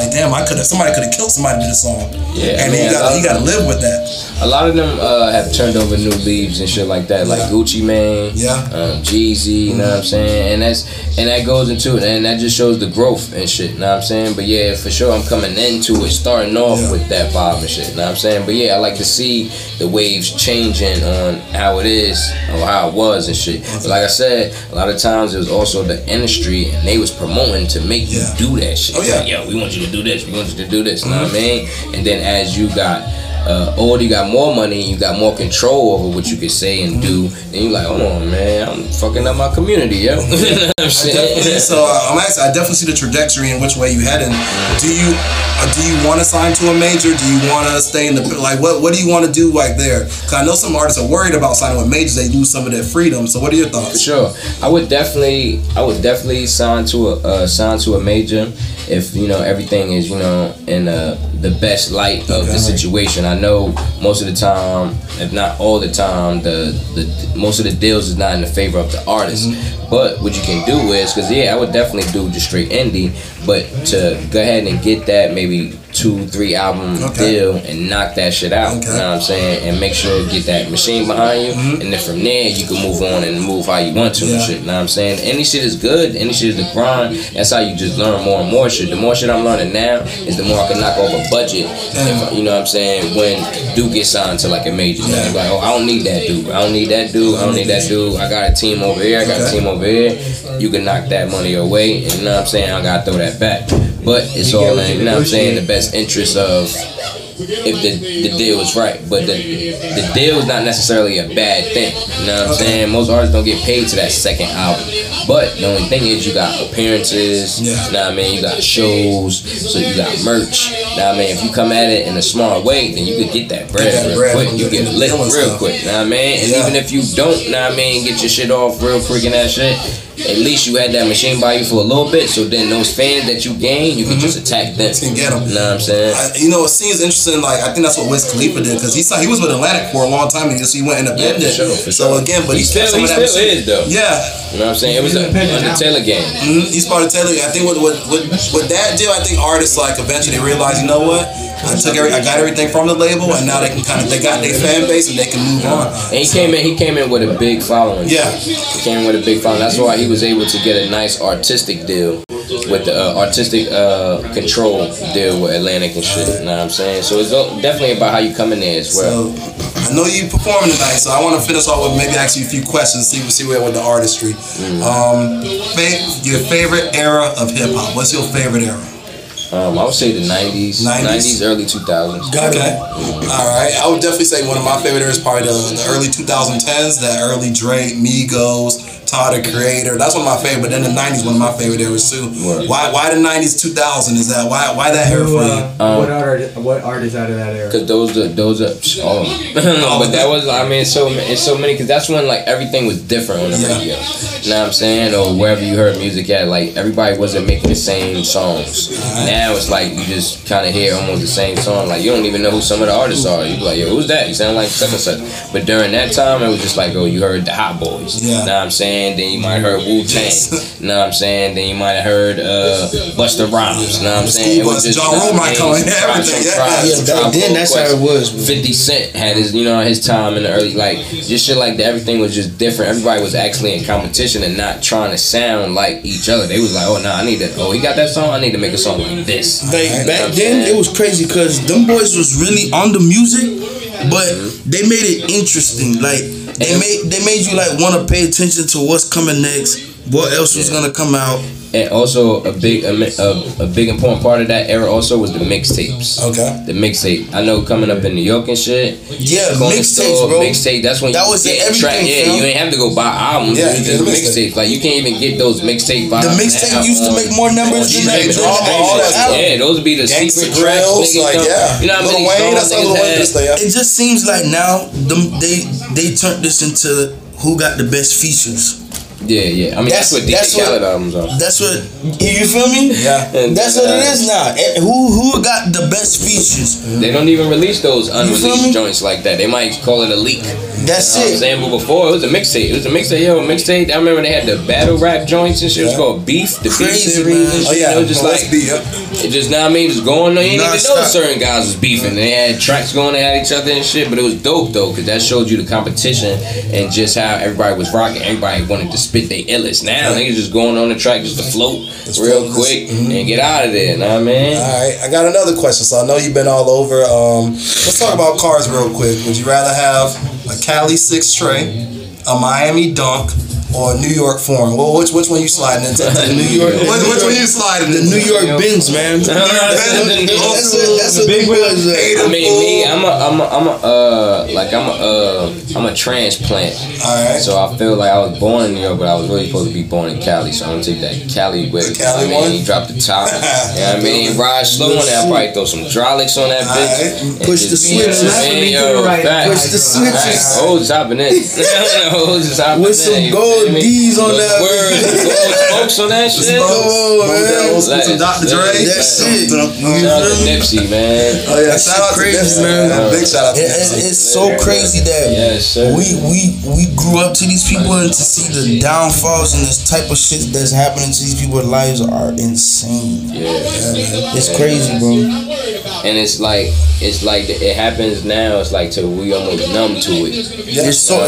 somebody could have killed somebody to this song. Yeah, and you gotta live with that. A lot of them have turned over new leaves and shit like that, like Gucci Mane, Jeezy, you know what I'm saying? And that goes into it, and that just shows the growth and shit, you know what I'm saying? But yeah, for sure, I'm coming into it, starting off with that vibe and shit, you know what I'm saying? But yeah, I like to see the waves changing on how it is or how it was and shit. But like I said, a lot of times it was also the industry, and they was promoting to make you do that shit. Oh, yeah. Like, yo, we want you to do this, we want you to do this, you know what I mean? And then as you got older, you got more money, you got more control over what you could say and do, then you like, hold on, man, I'm fucking up my community, yo. You know what I'm saying? I definitely see the trajectory in which way you heading. Do you want to sign to a major? Do you want to stay in the, like, what do you want to do right there? Because I know some artists are worried about signing with majors, they lose some of their freedom. So what are your thoughts? For sure, I would definitely sign to a major if everything is in the best light of the situation. I know most of the time, if not all the time, the most of the deals is not in the favor of the artist. Mm-hmm. But what you can do is, because I would definitely do just straight indie, but to go ahead and get that maybe 2-3 album deal and knock that shit out. You know what I'm saying? And make sure you get that machine behind you, and then from there you can move on and move how you want to and shit. You know what I'm saying? Any shit is good, any shit is the grind. That's how you just learn more and more shit. The more shit I'm learning now is the more I can knock off a budget. If, you know what I'm saying? When dude gets signed to like a major, it's like, oh, I don't need that dude. I got a team over here, You can knock that money away, and you know what I'm saying? I gotta throw that back. But it's all in, you know what I'm saying, the best interest of if the deal is right. But the deal is not necessarily a bad thing, you know what I'm saying? Most artists don't get paid to that second album. But the only thing is you got appearances, you know what I mean? You got shows, so you got merch, you know what I mean? If you come at it in a smart way, then you could get that bread real quick. You get lit real quick, you know what I mean? And even if you don't, you know what I mean, get your shit off real quick and that shit, at least you had that machine by you for a little bit, so then those fans that you gain, you can just attack them. You can get them. You know what I'm saying? It seems interesting. Like, I think that's what Wiz Khalifa did, because he was with Atlantic for a long time, and he went independent. For sure. Again, but he still is though. Yeah. You know what I'm saying? It was under Taylor game. Mm-hmm. He's part of Taylor. I think with that deal, I think artists like eventually realize, you know what? I got everything from the label, and now they can they got their fan base and they can move on. And he came in with a big following. Yeah, he came in with a big following. That's why he was able to get a nice artistic deal with the artistic control deal with Atlantic and shit. You know what I'm saying? So it's definitely about how you come in there as well. So, I know you performing tonight, so I want to finish off with maybe ask you a few questions, see where with the artistry. Your favorite era of hip hop? What's your favorite era? I would say the 90s, early 2000s. Got it. All right. I would definitely say one of my favorite eras is probably the early 2010s, that early Drake, Migos, Todd the Creator. That's one of my favorite. But then the 90s, one of my favorite eras too. Why the 90s, 2000? Is that why that era for you? What artists out of that era? Because but that was, I mean, it's so many. Because that's when like everything was different on the radio. You know what I'm saying? Or wherever you heard music at, like everybody wasn't making the same songs. Now it's like you just kind of hear almost the same song. Like you don't even know who some of the artists are. You be like, yo, who's that? You sound like such and such. But during that time, it was just like, oh, you heard the Hot Boys. You know what I'm saying? Then you might have heard Wu-Tang. Know what I'm saying? Then you might have heard Busta Rhymes. Know what I'm saying? It was just then that's how it was. 50 Cent had his, you know, his time in the early, like just shit like that. Everything was just different. Everybody was actually in competition and not trying to sound like each other. They was like, oh nah, I need to, oh he got that song, I need to make a song like this. Back then it was crazy because them boys was really on the music, but they made it interesting. Like They made you like want to pay attention to what's coming next, what else was gonna come out. And also a big important part of that era also was the mixtapes. Okay. The mixtape. I know coming up in New York and shit. Yeah, mixtapes, bro. Mixtape. That's when that you was get everything. Track. Yeah, you ain't have to go buy albums. Yeah, just mixtapes. Like you can't even get those mixtape vibes. The mixtape used to make more numbers than that. Yeah, those would be the secret tracks. Like, yeah. You know what I mean? It just seems like now they turned this into who got the best features. Yeah. I mean, that's what Khaled albums are. That's what, you feel me? Yeah. That's what it is now. Who got the best features? They don't even release those unreleased joints like that. They might call it a leak. That's it. But before it was a mixtape. I remember they had the battle rap joints and shit. It was called Beef, the Crazy, Beef series. Man. And shit. Oh yeah, it was just it just just going on. You didn't even know certain guys was beefing. They had tracks going at each other and shit. But it was dope though, because that showed you the competition and just how everybody was rocking. Everybody wanted to spit they illest. Now niggas just going on the track just to float quick and get out of there. Know what I mean? Alright, I got another question. So I know you've been all over. Let's talk about cars real quick. Would you rather have a Cali 6 tray, a Miami Dunk, or a New York Forum? Well, which one you sliding into? Which one you sliding into? The New York Benz, man. That's a big one. I mean, me, I'm a transplant. All right. So I feel like I was born in New York, but I was really supposed to be born in Cali. So I'm gonna take that Cali with. I mean, you drop the top. I mean, ride slow on that. Probably throw some hydraulics on that bitch. Push the switches. Push the switches. Hoes hopping in. Hoes hopping in. With some gold. D's on that. Folks on that shit. Oh, man. Like, some Dr. Dre. That shit. Shout out to Nipsey, man. Oh, yeah. Shout out to Nipsey, man. Big shout out to Nipsey. It's so crazy that we grew up to these people, and to see the downfalls and this type of shit that's happening to these people's lives are insane. Yeah. It's crazy, bro. And it's like it happens now. It's like we almost numb to it. It's so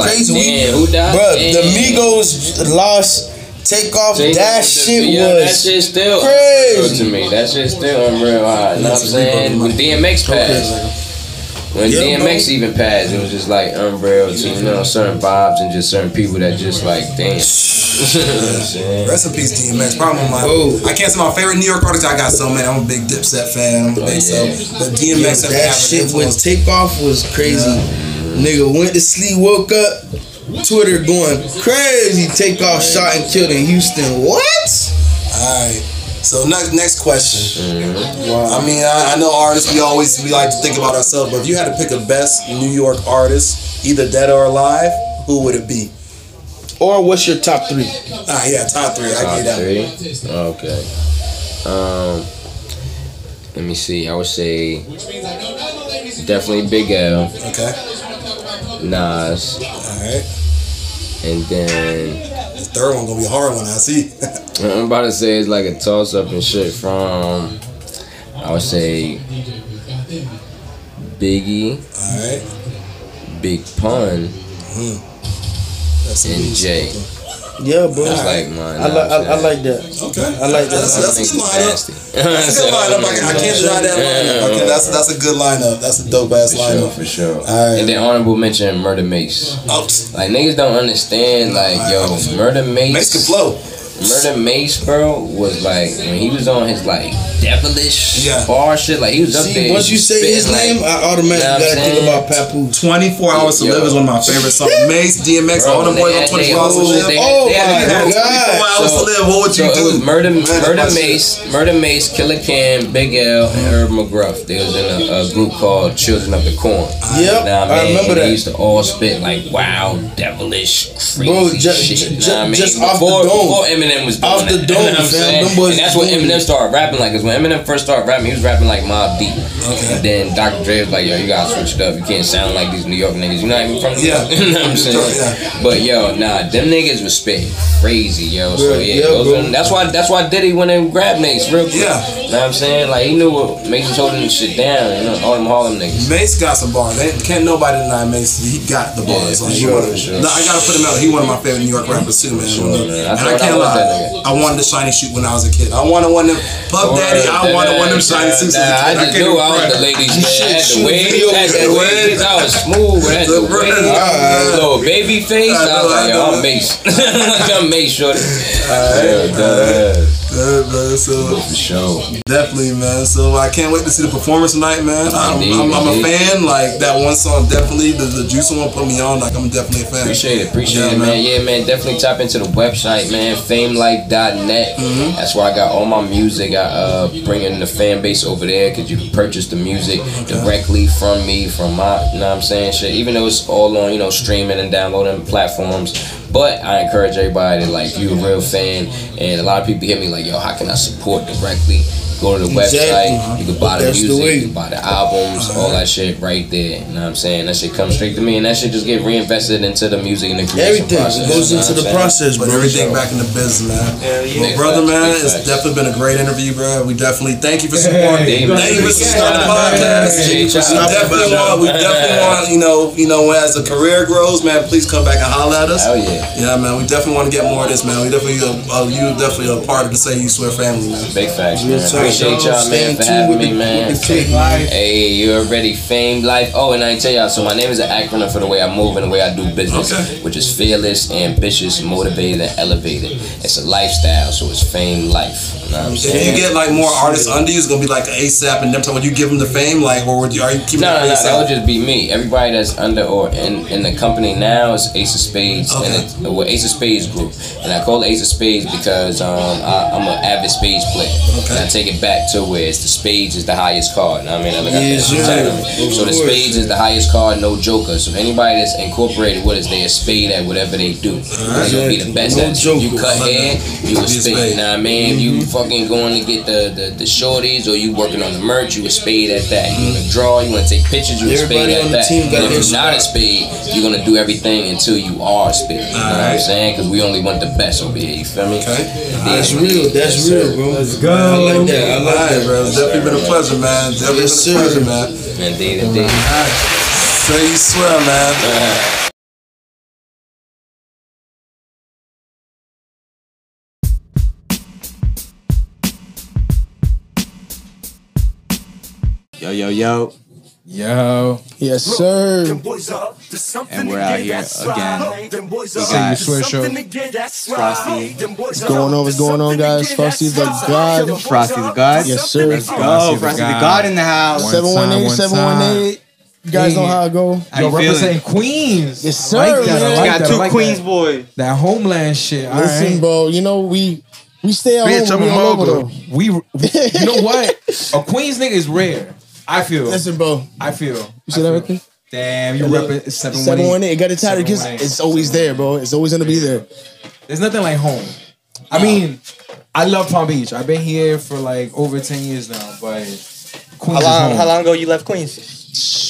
crazy. Man, who died? Bruh, the Migos lost Takeoff. That shit was still crazy to me. That shit still unreal. You know what I'm saying? When DMX passed. Even passed, it was just like unreal to certain vibes and just certain people that just like damn. Rest in peace, DMX. Probably I can't say my favorite New York artist. I got so many. I'm a big Dipset fan. But DMX, that shit when Takeoff was crazy. Nigga went to sleep, woke up. Twitter going crazy. Takeoff shot and killed in Houston. What? Alright, so next question. Wow. I mean, I know artists, we like to think about ourselves, but if you had to pick a best New York artist, either dead or alive, who would it be? Or what's your top three? Top three. I get that. Okay. Let me see. I would say definitely Big L. Okay. Nas. Alright. And then the third one gonna be a hard one, I see. I'm about to say it's like a toss up and shit from I would say Biggie. Alright. Big Pun. That's and Jay. Yeah, bro. I like that. Okay. I like that. That's a good lineup. I can't deny that lineup. Okay, that's a good lineup. That's a dope ass lineup. For sure. All right. And then honorable mention Murder Mace. Like niggas don't understand, like, yo, Murder Mace. Mace can flow. Murder Mace, bro, was like when he was on his like devilish bar shit. Like he was up there. Once you say his name, I automatically gotta think about Papoose. 24 Hours to Live is one of my favorite songs. Mace, DMX, all them boys on 24 Hours to Live. Oh my God! 24 Hours to Live. What would you do? Murder Mace, Killer Cam, Big L, and Herb McGruff. They was in a group called Children of the Corn. Yep, I remember that. They used to all spit like wild, devilish, crazy shit. Just off the dome. Before Eminem was doing that. Off the dome, fam. And that's what Eminem started rapping like. Because when Eminem first started rapping, he was rapping like Mobb Deep. And then Dr. Dre was like, yo, you gotta switch it up. You can't sound like these New York niggas. You're not even from New York. You know what I'm saying? But yo, nah, them niggas was spitting crazy, yo. So yeah, that's why Diddy went and grabbed Mace real quick. Yeah. You know what I'm saying? Like, he knew what Mace was holding this shit down. You know, all them Harlem niggas. Mace got some bars. Can't nobody deny Mace. He got the bars. No, I gotta put him out. He one of my favorite New York rappers too, man. And I can't lie, I wanted the shiny shoot when I was a kid. I wanted one of them Puff Daddy. I wanted one of them shiny suits. I just knew I was the ladies. I was smooth. I had the waves. Little baby face. I was like, yo, I'm Mace. I'm Mace, shorty. So for sure. Definitely, man. So I can't wait to see the performance tonight, man. I'm a fan. Like that one song, definitely the Juice one put me on. Like I'm definitely a fan. Appreciate it, man. Yeah, man. Definitely tap into the website, man. FameLife.net. That's where I got all my music. I bringing the fan base over there because you can purchase the music directly from me, from my. You know what I'm saying? Shit. Even though it's all on, you know, streaming and downloading platforms. But I encourage everybody to, like, you a real fan, and a lot of people hit me like, yo, how can I support directly? Go to the website, you can buy the music, you can buy the albums, all that shit right there. You know what I'm saying? That shit comes straight to me, and that shit just get reinvested into the music and the creation process. Everything goes into the process, but everything back in the biz, man. Well, brother, man, it's definitely been a great interview, bro. We definitely thank you for supporting. Thank you for starting the podcast. We definitely want, you know, as the career grows, man, please come back and holler at us. Oh yeah. Yeah, man, we definitely want to get more of this, man. We definitely, you definitely a part of the Say You Swear family, man. Big facts, man. Appreciate y'all, man, for having me, man. Hey, you already famed life. Oh, and I tell y'all, so my name is an acronym for the way I move and the way I do business, which is fearless, ambitious, motivated, and elevated. It's a lifestyle, so it's famed life. You know what I'm saying? If you get like more artists under you, it's gonna be like ASAP, and them time when you give them the fame, like, or would you, are you keeping it? No, that would just be me. Everybody that's under or in the company now is Ace of Spades. With Ace of Spades Group, and I call it Ace of Spades because I'm an avid spades player. And I take it back to where it's the spades is the highest card. I mean, I look at that. So the spades is the highest card, no joker. So anybody that's incorporated, what is they a spade at whatever they do? They gonna be the best at it. You cut hair, you a spade. You know what I mean? You fucking going to get the shorties, or you working on the merch, you a spade at that. You wanna draw, you wanna take pictures, you a spade at that. And if you're not a spade, you're gonna do everything until you are a spade. You know what I'm saying? Because we only want the best over here. You feel me? That's real. That's real, bro. Let's go. I like that. I like that, bro. It's definitely been a pleasure, man. Definitely been a pleasure, man. Indeed. All right. So you swear, man. Yo. Yo. Yes, sir. And we're out here again. Frosty. What's going on, guys? Frosty's the God. Frosty's the God? Yes, sir. Let's go. Frosty the God in the house. 718. You guys know how it go. Yo, representing Queens. Yes, sir. Like that. Got two like Queens, boy. That homeland shit. Listen, bro, you know, we stay at home. You know what? A Queens nigga is rare. I feel. Listen, bro. You said everything? Damn, you repping 718. It got it tired because it's always there, bro. It's always going to be there. There's nothing like home. I mean, I love Palm Beach. I've been here for like over 10 years now, but Queens. How long ago you left Queens?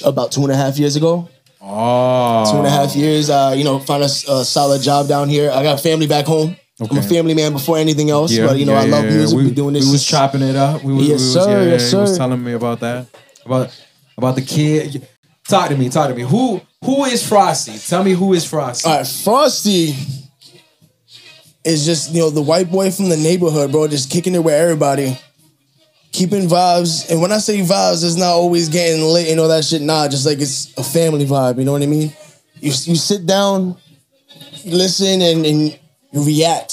About 2.5 years ago. Oh. 2.5 years. Found a solid job down here. I got family back home. Okay. I'm a family man before anything else, but I love music. We doing this. We was chopping it up. Yes, sir. He was telling me about that. About the kid. Talk to me. Who is Frosty? Tell me who is Frosty. All right, Frosty is just, the white boy from the neighborhood, bro, just kicking it with everybody. Keeping vibes. And when I say vibes, it's not always getting lit and all that shit. Nah, just like it's a family vibe, you know what I mean? You sit down, listen, and react,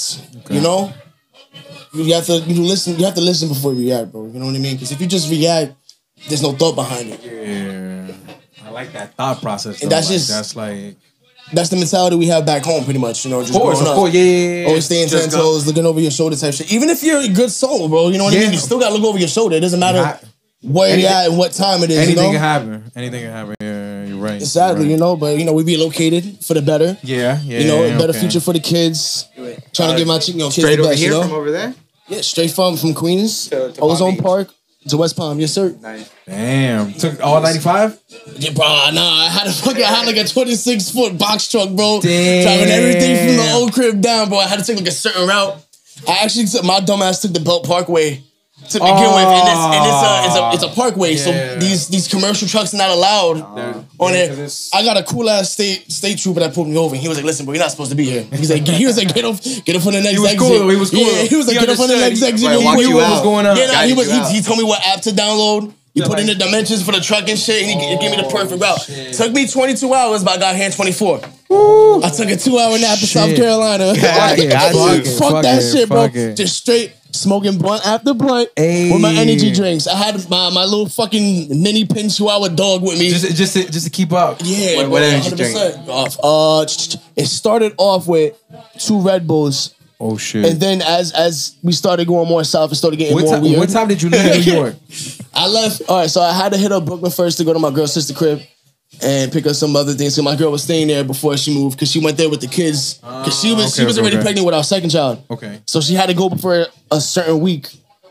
You have to listen before you react, bro. You know what I mean? Because if you just react, there's no thought behind it. Yeah, I like that thought process. And that's the mentality we have back home, pretty much. You know, just growing up. Yeah. Always staying 10 toes, looking over your shoulder type shit. Even if you're a good soul, bro, you know what I mean. You still gotta look over your shoulder. It doesn't matter where you're at and what time it is. Anything can happen. Anything can happen. Yeah, you're right. Exactly. You're right. You know, but you know, we relocated for the better. Yeah, yeah. You know, a better future for the kids. Trying to get my kids the best. You know, from over there. Yeah, straight from Queens, to Ozone Park. To West Palm, yes sir. Nice. Damn. Took all 95? Yeah, bro, nah. I had like a 26-foot box truck, bro. Damn. Driving everything from the old crib down, bro. I had to take like a certain route. I actually took, my dumb ass took the Belt Parkway to begin with, and it's a parkway, so these commercial trucks are not allowed on there. I got a cool ass state trooper that pulled me over, and he was like, "Listen, bro, you're not supposed to be here." He's like, get up on the next exit. He was cool. Yeah, he was like, "Get up on the next exit." He knew what was going on. Yeah, nah, he told me what app to download. He put in the dimensions for the truck and shit, and he gave me the perfect route. Shit. Took me 22 hours, but I got here in 24. Woo. I took a 2-hour nap in South Carolina. Fuck that shit, bro. Just straight. Smoking blunt after blunt with my energy drinks. I had my little fucking mini pin chihuahua dog with me. Just to keep up. Yeah. What energy drink? It started off with 2 Red Bulls. Oh shit. And then as we started going more south, it started getting more weird. What time did you leave New York? I left. Alright, so I had to hit up Brooklyn first to go to my girl's sister crib and pick up some other things. So my girl was staying there before she moved because she went there with the kids. Because she was already pregnant with our second child. Okay. So she had to go for a certain week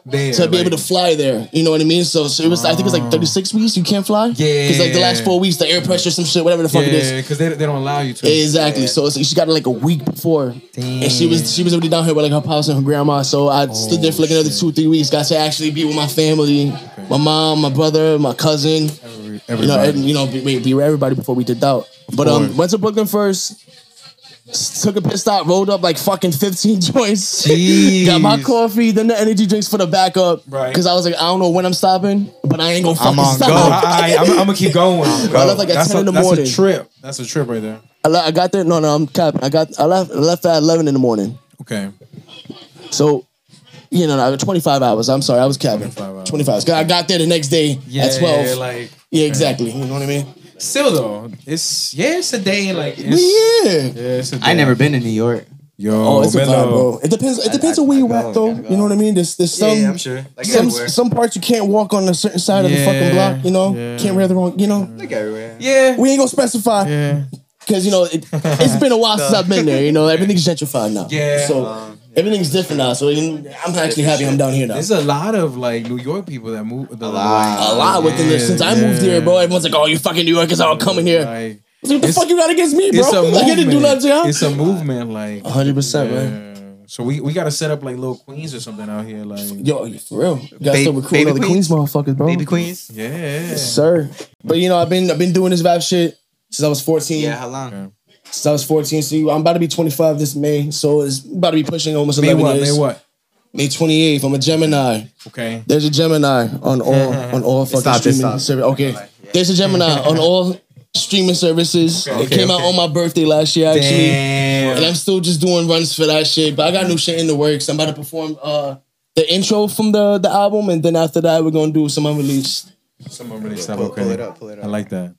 to be able to fly there. You know what I mean? So it was, I think it was like 36 weeks you can't fly. Yeah. Because like the last 4 weeks, the air pressure, some shit, whatever the fuck it is. Yeah, because they don't allow you to. Exactly. Yeah. So she got it like a week before. Damn. And she was already down here with like her pops and her grandma. So I stood there for like another 2 or 3 weeks. Got to actually be with my family, my mom, my brother, my cousin. Everybody. You know, we were everybody before we did out. But went to Brooklyn first, took a pit stop, rolled up like fucking 15 joints. Got my coffee, then the energy drinks for the backup. Right. Because I was like, I don't know when I'm stopping, but I ain't gonna fucking stop. I'm gonna keep going. I left like at 10 in the morning. That's a trip. That's a trip right there. I got there. No, I'm capping. I left at 11 in the morning. Okay. So. You know, 25 hours. I'm sorry, I was capping. 25 hours. I got there the next day at 12. Yeah, exactly. You know what I mean? Still, though, it's a day. It's a day. I never been to New York. Yo, it's a vibe, bro. It depends on where you at, though. You know what I mean? There's some. Yeah, I'm sure. Like some parts you can't walk on a certain side of the fucking block. You know, can't wear the wrong. You know, like everywhere. Yeah, we ain't gonna specify. Yeah, because you know it's been a while since I've been there. You know, everything's gentrified now. Yeah, so. Everything's different now, so I'm actually happy I'm down here now. There's a lot of like New York people that move. A lot within this. Since I moved here, bro, everyone's like, "Oh, you fucking New Yorkers all coming here." Like, what the fuck you got against me, bro? I didn't do nothing to y'all. It's a movement, like 100%, man. So we gotta set up like little queens or something out here, like yo, for real. You gotta start recruiting other queens, motherfuckers, bro. Baby queens, yes, sir. But you know, I've been doing this vibe shit since I was 14. Yeah, how long? Okay. Since I was 14, so I'm about to be 25 this May, so it's about to be pushing almost 11 years. May what? May 28th. I'm a Gemini. Okay. There's a Gemini on all fucking streaming services. Okay. Yeah. There's a Gemini on all streaming services. Okay. It came out on my birthday last year, actually. Damn. And I'm still just doing runs for that shit, but I got new shit in the works. I'm about to perform the intro from the album, and then after that, we're going to do some unreleased. Some unreleased album. Okay. Pull it up. I like that.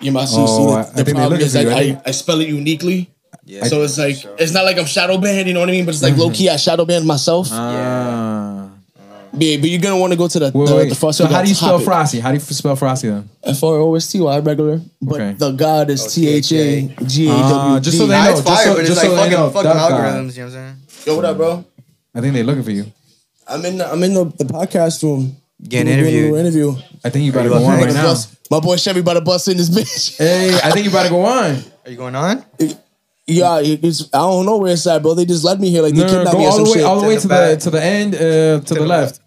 You must see the problem is I spell it uniquely. Yeah. So it's like, it's not like I'm shadow banned, you know what I mean? But it's like low key, I shadow banned myself. Yeah, but you're going to want to go to the first. So how do you spell Frosty? How do you spell Frosty then? F-R-O-S-T-Y, regular. But the God is T-H-A-G-A-W-D. Just so they know. It's fire, but it's like fucking algorithms, you know what I'm saying? Yo, what up, bro? I think they're looking for you. I'm in the podcast room. Getting interview. I think you better go on right now. My boy Chevy about to bust in this bitch. Hey, I think you about to go on. Are you going on? Yeah, I don't know where it's at, bro. They just led me here like they kidnapped me or some shit. All the way to the end, to the left.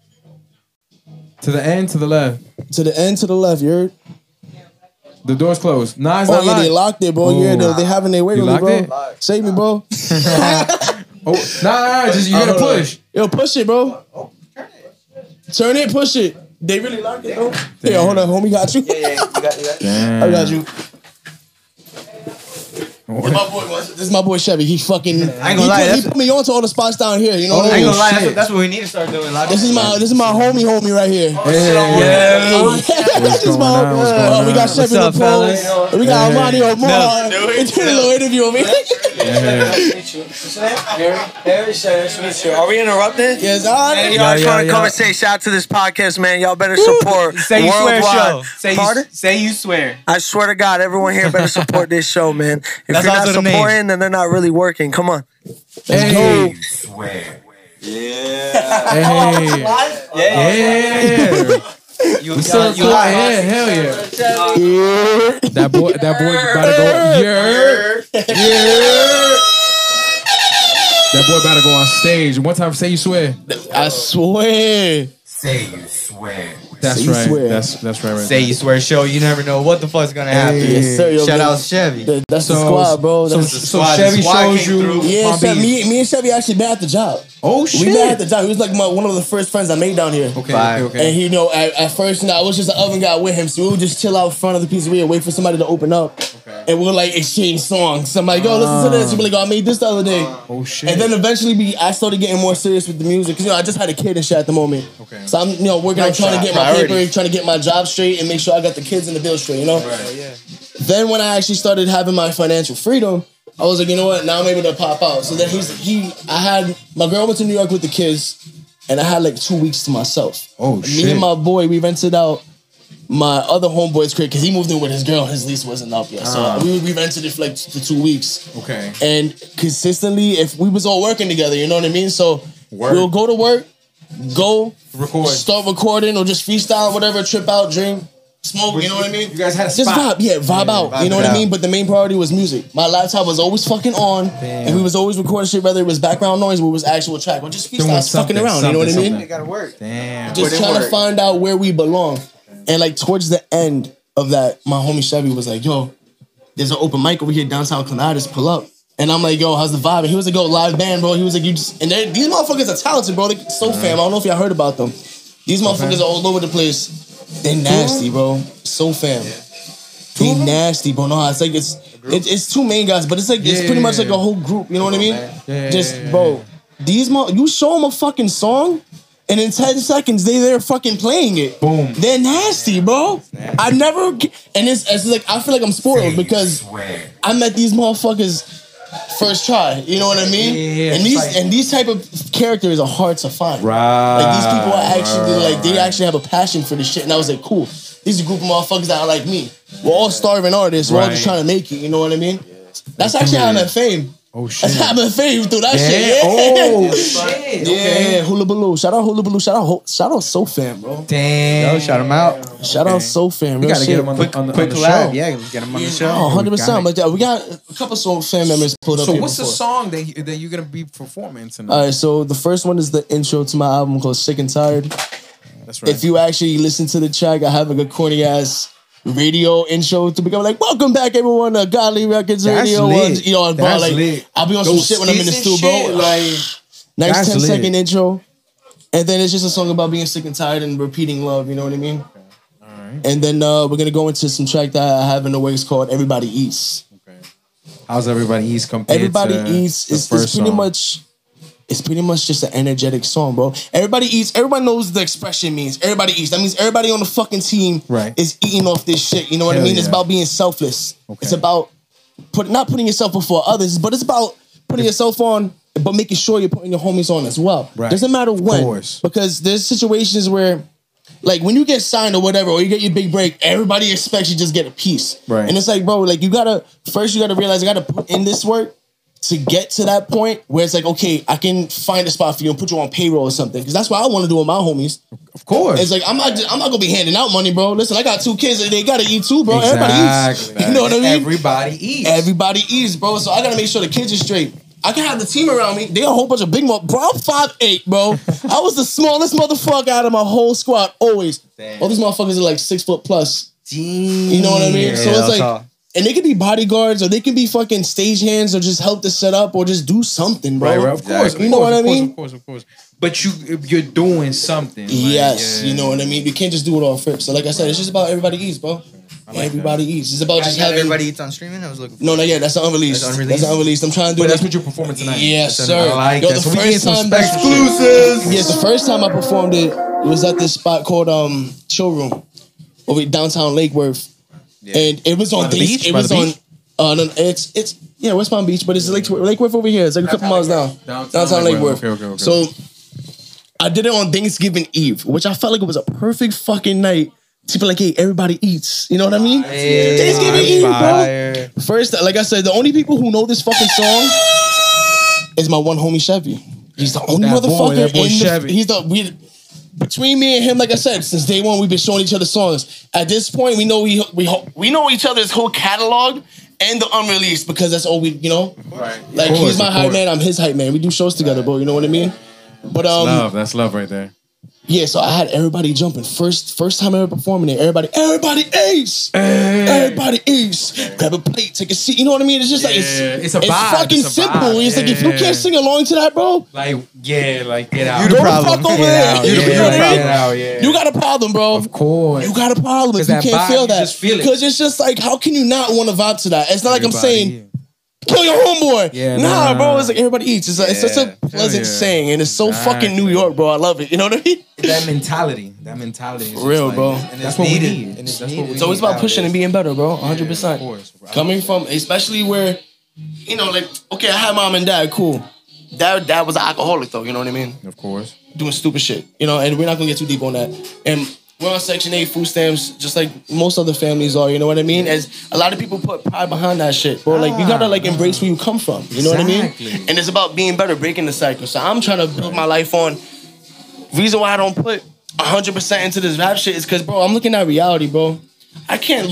To the end, to the left. To the end, to the left. You heard? The door's closed. Nah, it's not locked. They locked it, bro. Ooh. Yeah, they having their way with me, bro. Save me, bro. Nah, just you gotta push. Yo, push it, bro. Turn it, push it. They really locked it, though. Damn. Yeah, hold on, homie, got you. Yeah, you got it. I got you. This is my boy Chevy. He fucking. I ain't gonna lie. He put me on to all the spots down here. You know what I mean? I ain't gonna lie. That's what we need to start doing. This is my homie right here. Oh, yeah. This is my homie. We got Chevy in the pool. We got Armani Omar. We did a little interview over here. Very serious. Are we interrupting? Yes, I am. Y'all trying to come and say shout out to this podcast, man. Y'all better support Worldwide. Say You Swear. I swear to God, everyone here better support this show, man. If you're not supporting, then they're not really working. Come on. Hey. Swear. Yeah. Hey. Yeah. Hell yeah. That boy about to go. That boy about to go on stage. One time, say you swear. I swear. Say you swear. That's right. That's right. Say you swear show. You never know what the fuck's gonna happen. Yes, sir, yo, shout out Chevy. That's the squad, bro. So Chevy shows you. Yeah, me and Chevy actually met at the job. Oh shit, we met at the job. He was like one of the first friends I made down here. Okay. And he, at first, I was just an oven guy with him, so we would just chill out in front of the pizzeria, wait for somebody to open up, and we'll like exchange songs. So I'm like, yo, listen to this. You're like, I made this the other day. Oh shit. And then eventually, I started getting more serious with the music because I just had a kid and shit at the moment. Okay. So I'm working on trying to get my paper, trying to get my job straight and make sure I got the kids and the bills straight, Right, yeah. Then when I actually started having my financial freedom, I was like, you know what? Now I'm able to pop out. So then I had my girl went to New York with the kids, and I had like 2 weeks to myself. Oh shit! Me and my boy, we rented out my other homeboy's crib because he moved in with his girl. His lease wasn't up yet, so we rented it for like for 2 weeks. Okay. And consistently, if we was all working together, you know what I mean? So we'll go to work. Go record, start recording, or just freestyle, whatever. Trip out, drink, smoke. You know what I mean. You guys had a spot. Just vibe out. Vibe, you know what I mean. But the main priority was music. My laptop was always fucking on, and we was always recording shit. Whether it was background noise, or it was actual track, or just freestyle, fucking around. You know what I mean. It gotta work. Damn. Just trying to find out where we belong. And like towards the end of that, my homie Chevy was like, "Yo, there's an open mic over here downtown Clonidis. Pull up." And I'm like, yo, how's the vibe? And he was like, yo, live band, bro. He was like, these motherfuckers are talented, bro. They SoFam. I don't know if y'all heard about them. These motherfuckers are all over the place. They nasty, bro. SoFam. Yeah. They nasty, bro. No, it's like it's two main guys, but it's like it's pretty much like a whole group. You know what I mean? Yeah, just bro, these you show them a fucking song. And in 10 seconds, they're fucking playing it. Boom. They're nasty, bro. I never... And it's like, I feel like I'm spoiled because I met these motherfuckers first try. You know what I mean? Yeah, and these type of characters are hard to find. Right. Like, these people are actually, they actually have a passion for this shit. And I was like, cool. These are a group of motherfuckers that are like me. We're all starving artists. We're all just trying to make it. You know what I mean? That's actually how I met fame. Oh shit! That's how I met fame through that shit. Oh shit! Yeah, Hullabaloo. Shout out Hullabaloo. Shout out SoFam, bro. Damn. Yo, shout him out. Shout out SoFam. We gotta get him on the show. Yeah, get him on the show. 100%. But we got a couple SoFam members pulled up. So what's the song that you're gonna be performing tonight? All right, so the first one is the intro to my album called "Sick and Tired." That's right. If you actually listen to the track, I have a good corny ass radio intro to become like, welcome back everyone to Godly Records Radio. I'll be on some shit when I'm in the studio, bro. Nice 10-second intro. And then it's just a song about being sick and tired and repeating love, you know what I mean? Okay. All right. And then we're going to go into some track that I have in the works called Everybody Eats. Okay. How's Everybody Eats compared to Everybody Eats? It's pretty much just an energetic song, bro. Everybody eats. Everybody knows the expression means. Everybody eats. That means everybody on the fucking team is eating off this shit. You know what I mean? Yeah. It's about being selfless. Okay. It's about not putting yourself before others, but it's about putting yourself on, but making sure you're putting your homies on as well. Right. Doesn't matter when. Because there's situations where, like, when you get signed or whatever, or you get your big break, everybody expects you just get a piece. Right. And it's like, bro, like, you got to realize I got to put in this work to get to that point where it's like, okay, I can find a spot for you and put you on payroll or something. Because that's what I want to do with my homies. Of course. It's like, I'm not going to be handing out money, bro. Listen, I got 2 kids and they got to eat too, bro. Exactly. Everybody eats. You know what I mean? Everybody eats, bro. So I got to make sure the kids are straight. I can have the team around me. They a whole bunch of big motherfuckers. Bro, I'm 5'8", bro. I was the smallest motherfucker out of my whole squad, always. Damn. All these motherfuckers are like 6 foot plus. Jeez. You know what I mean? So it's like... And they can be bodyguards, or they can be fucking stagehands, or just help to set up, or just do something, bro. Right, of course. You know what I mean? Of course. But you're doing something. Yes, you know what I mean? You can't just do it all first. So like I said, it's just about everybody eats, bro. Like everybody eats. It's about just having everybody eats on streaming. I was looking. For no, no, yeah, that's unreleased. That's unreleased. That's unreleased. I'm trying to do. But that's what you're performing tonight. Yes, sir. I like that. The first time exclusives. Yes, the first time I performed it, it was at this spot called Showroom over downtown Lake Worth, and it was on these. It was on. No, it's yeah, West Palm Beach, but it's Lake Worth over here. It's like a couple miles down. Downtown Lake Worth. Okay. So I did it on Thanksgiving Eve, which I felt like it was a perfect fucking night. People like, hey, everybody eats. You know what I mean? Hey, Thanksgiving Eve, bro. First, like I said, the only people who know this fucking song is my one homie Chevy. He's the only motherfucker in Chevy. Between me and him, like I said, since day one, we've been showing each other songs. At this point, we know we know each other's whole catalog and the unreleased because that's all we, you know. Right. Like course, he's my hype man, I'm his hype man. We do shows together, bro. You know what I mean? But that's love right there. Yeah, so I had everybody jumping. First time ever performing it. Everybody ace. Hey. Everybody ace. Grab a plate, take a seat. You know what I mean? It's just like it's a vibe. It's fucking simple. It's like if you can't sing along to that, bro. Like get out. You the problem. You got a problem, bro. Of course. You got a problem if you can't feel that. Just feel it. Because it's just like, how can you not want to vibe to that? It's not like I'm saying. Yeah. Kill your homeboy. Yeah, nah, bro. It's like everybody eats. It's, it's such a pleasant saying, and it's so fucking New York, bro. I love it. You know what I mean? That mentality. For real, like, bro. And that's what we need. It's always about pushing and being better, bro. 100%. Of course, bro. Coming from, especially where, you know, like, okay, I had mom and dad. Cool. Dad was an alcoholic, though. You know what I mean? Of course. Doing stupid shit. You know, and we're not going to get too deep on that. And we're on Section 8 food stamps, just like most other families are. You know what I mean? As a lot of people put pride behind that shit, bro. Like you gotta like embrace where you come from. You know what I mean? And it's about being better, breaking the cycle. So I'm trying to build my life on. Reason why I don't put 100% into this rap shit is because, bro, I'm looking at reality, bro. I can't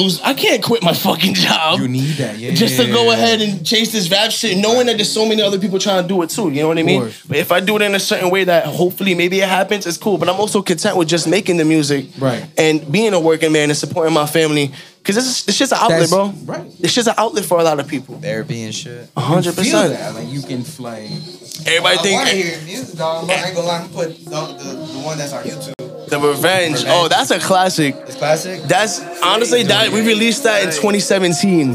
quit my fucking job. You need that, to go ahead and chase this rap shit, knowing that there's so many other people trying to do it too. You know what I mean? But if I do it in a certain way that hopefully maybe it happens, it's cool. But I'm also content with just making the music, right? And being a working man and supporting my family because it's just an outlet, bro. Right? It's just an outlet for a lot of people. Therapy and shit. 100%. Like you can fly. Everybody think. I hear music, dog. I ain't gonna lie. I'm put the one that's on YouTube. The Revenge. Oh, that's a classic. It's classic? That's, honestly, that we released that in 2017.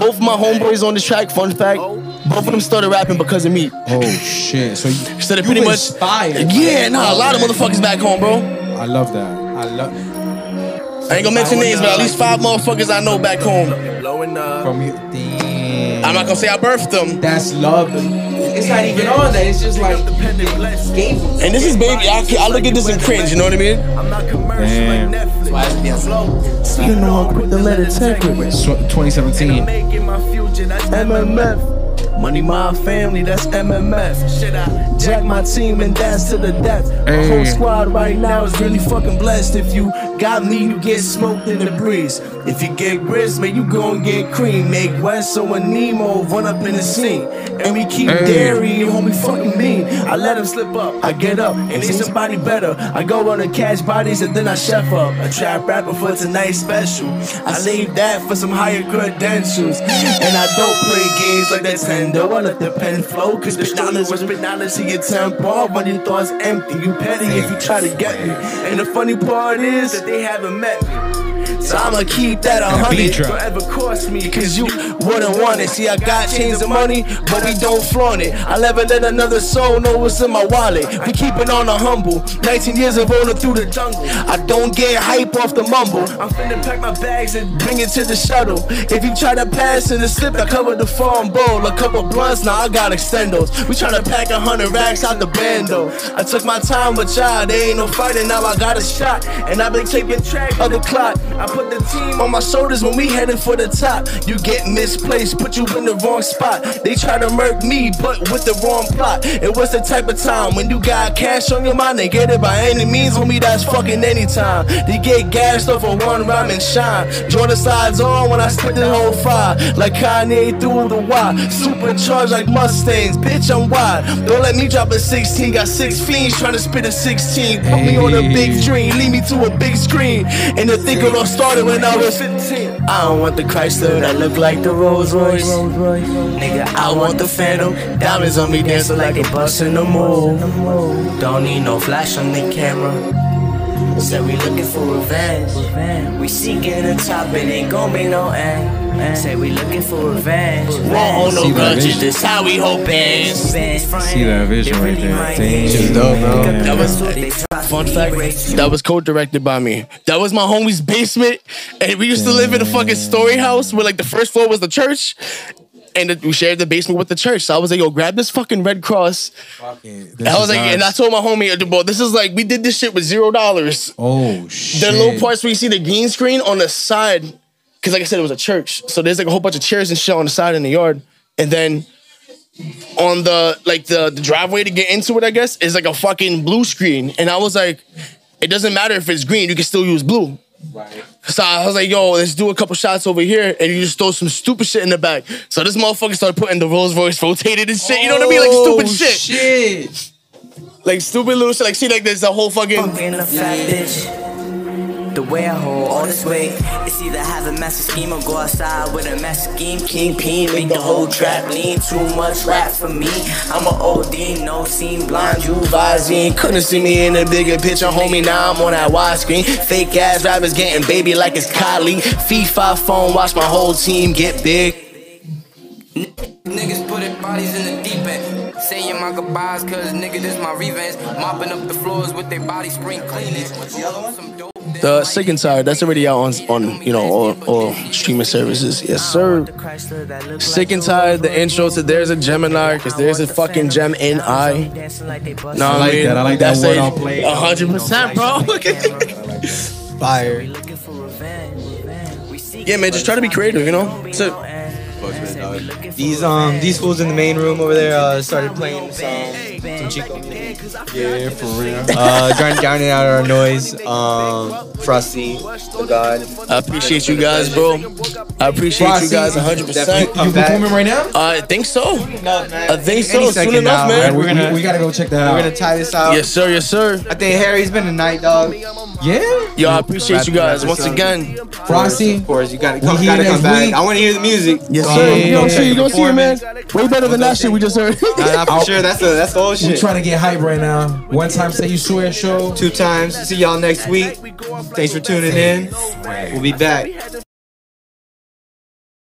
Both my homeboys on the track, fun fact, both of them started rapping because of me. Oh, shit. So you pretty much inspired. Yeah, nah, a lot of motherfuckers back home, bro. I love that. I ain't gonna mention names, but at least 5 motherfuckers I know back home. From you. I'm not gonna say I birthed them. That's love. It's not even on that. It's just like and this is baby. I look at this and cringe. You know what I mean? Damn. You know I quit the letter tech. 2017. MMF. Money, my family. That's MMF. Shit, I jack my team and dance to the death. My whole squad right now is really fucking blessed. If you got me, you get smoked in the breeze. If you get grist, man, you gon' get cream. Make Wesso and Nemo run up in the scene. And we keep dairy, homie fucking mean. I let him slip up, I get up, and it's somebody better. I go on to catch bodies and then I chef up. A trap rapper for tonight's special. I leave that for some higher credentials. And I don't play games like that Nintendo. I let the pen flow, cause the knowledge was been knowledge to your tempo. When your thoughts empty, you petty if you try to get me. And the funny part is that they haven't met me, so I'ma keep that 100. Don't ever cost me, cause you wouldn't want it. See, I got chains of money, but we don't flaunt it. I never let another soul know what's in my wallet. We keep it on the humble. 19 years of rolling through the jungle. I don't get hype off the mumble. I'm finna pack my bags and bring it to the shuttle. If you try to pass in the slip, I cover the farm bowl. A couple blunts, now I got extendos. We tryna pack 100 racks out the bando. I took my time with y'all, there ain't no fighting. Now I got a shot, and I've been taking track of the clock. I put the team on my shoulders when we headed for the top. You get misplaced, put you in the wrong spot. They try to murk me, but with the wrong plot. It was the type of time when you got cash on your mind. They get it by any means, homie, that's fucking anytime. They get gassed off of one rhyme and shine. Draw the sides on when I split the whole five. Like Kanye through the Y. Supercharged like Mustangs, bitch, I'm wide. Don't let me drop a 16, got 6 fiends trying to spit a 16. Put me on a big dream, lead me to a big screen. And the thinking all started when I was 15. I don't want the Chrysler that look like the Rolls Royce. Nigga, I want the Phantom. Diamonds on me dancing like a bus in the mall. Don't need no flash on the camera. Said we looking for revenge. We seeking the top and ain't gon' be no end. Said we looking for revenge. Won't hold no grudges, that's how we hoping. See that vision right there. Just dope, bro. That was, fun fact, that was co-directed by me. That was my homie's basement. And we used to live in a fucking story house where like the first floor was the church. And we shared the basement with the church. So I was like, yo, grab this fucking Red Cross. And I told my homie, bro, this is like, we did this shit with $0. Oh, shit. There are little parts where you see the green screen on the side. Because like I said, it was a church. So there's like a whole bunch of chairs and shit on the side in the yard. And then on the, like the driveway to get into it, I guess, is like a fucking blue screen. And I was like, it doesn't matter if it's green, you can still use blue. Right. So I was like, yo, let's do a couple shots over here, and you just throw some stupid shit in the back. So this motherfucker started putting the Rolls Royce rotated and shit. You know what I mean? Like stupid shit. Like stupid little shit. Like see, like there's a whole fucking the way I hold all this weight. It's either have a massive scheme or go outside with a massive scheme. Kingpin make the whole trap lean. Too much rap for me. I'm a OD, no scene blind. You visine couldn't see me in a bigger picture, homie. Now I'm on that widescreen. Fake ass rappers getting baby like it's Cali. FIFA phone, watch my whole team get big. Niggas putting bodies in the deep end. Saying my goodbyes, cause nigga, this my revenge. Mopping up the floors with their body spring cleaners. What's the other one? The Sick and Tired, that's already out on you know, all streaming services. Yes, sir. Sick and Tired, the intro to There's a Gemini, because there's a fucking gem in I. No, I like that. I like that word on play. 100%, bro. Fire. Yeah, man, just try to be creative, you know? That's it. These fools in the main room over there started playing some Chico music. Yeah, for real. Drowning out our noise. Frosty, the God. I appreciate you guys, bro. I appreciate Frosty, you guys 100%. You performing right now? I think so. I think so. Soon enough, man. We gotta go check that out. We're gonna tie this out. Yes, sir. Yes, sir. I think Harry's been a night dog. Yeah. Yo, I appreciate you guys once again. Frosty, of course, you gotta come back. I want to hear the music. Yes, sir. You gonna see it, man? Way better than that shit we just heard. Nah, for sure. That's the whole shit. We're trying to get hype right now. One time Say You Swear show. Two times. See y'all next week. Thanks for tuning in. We'll be back.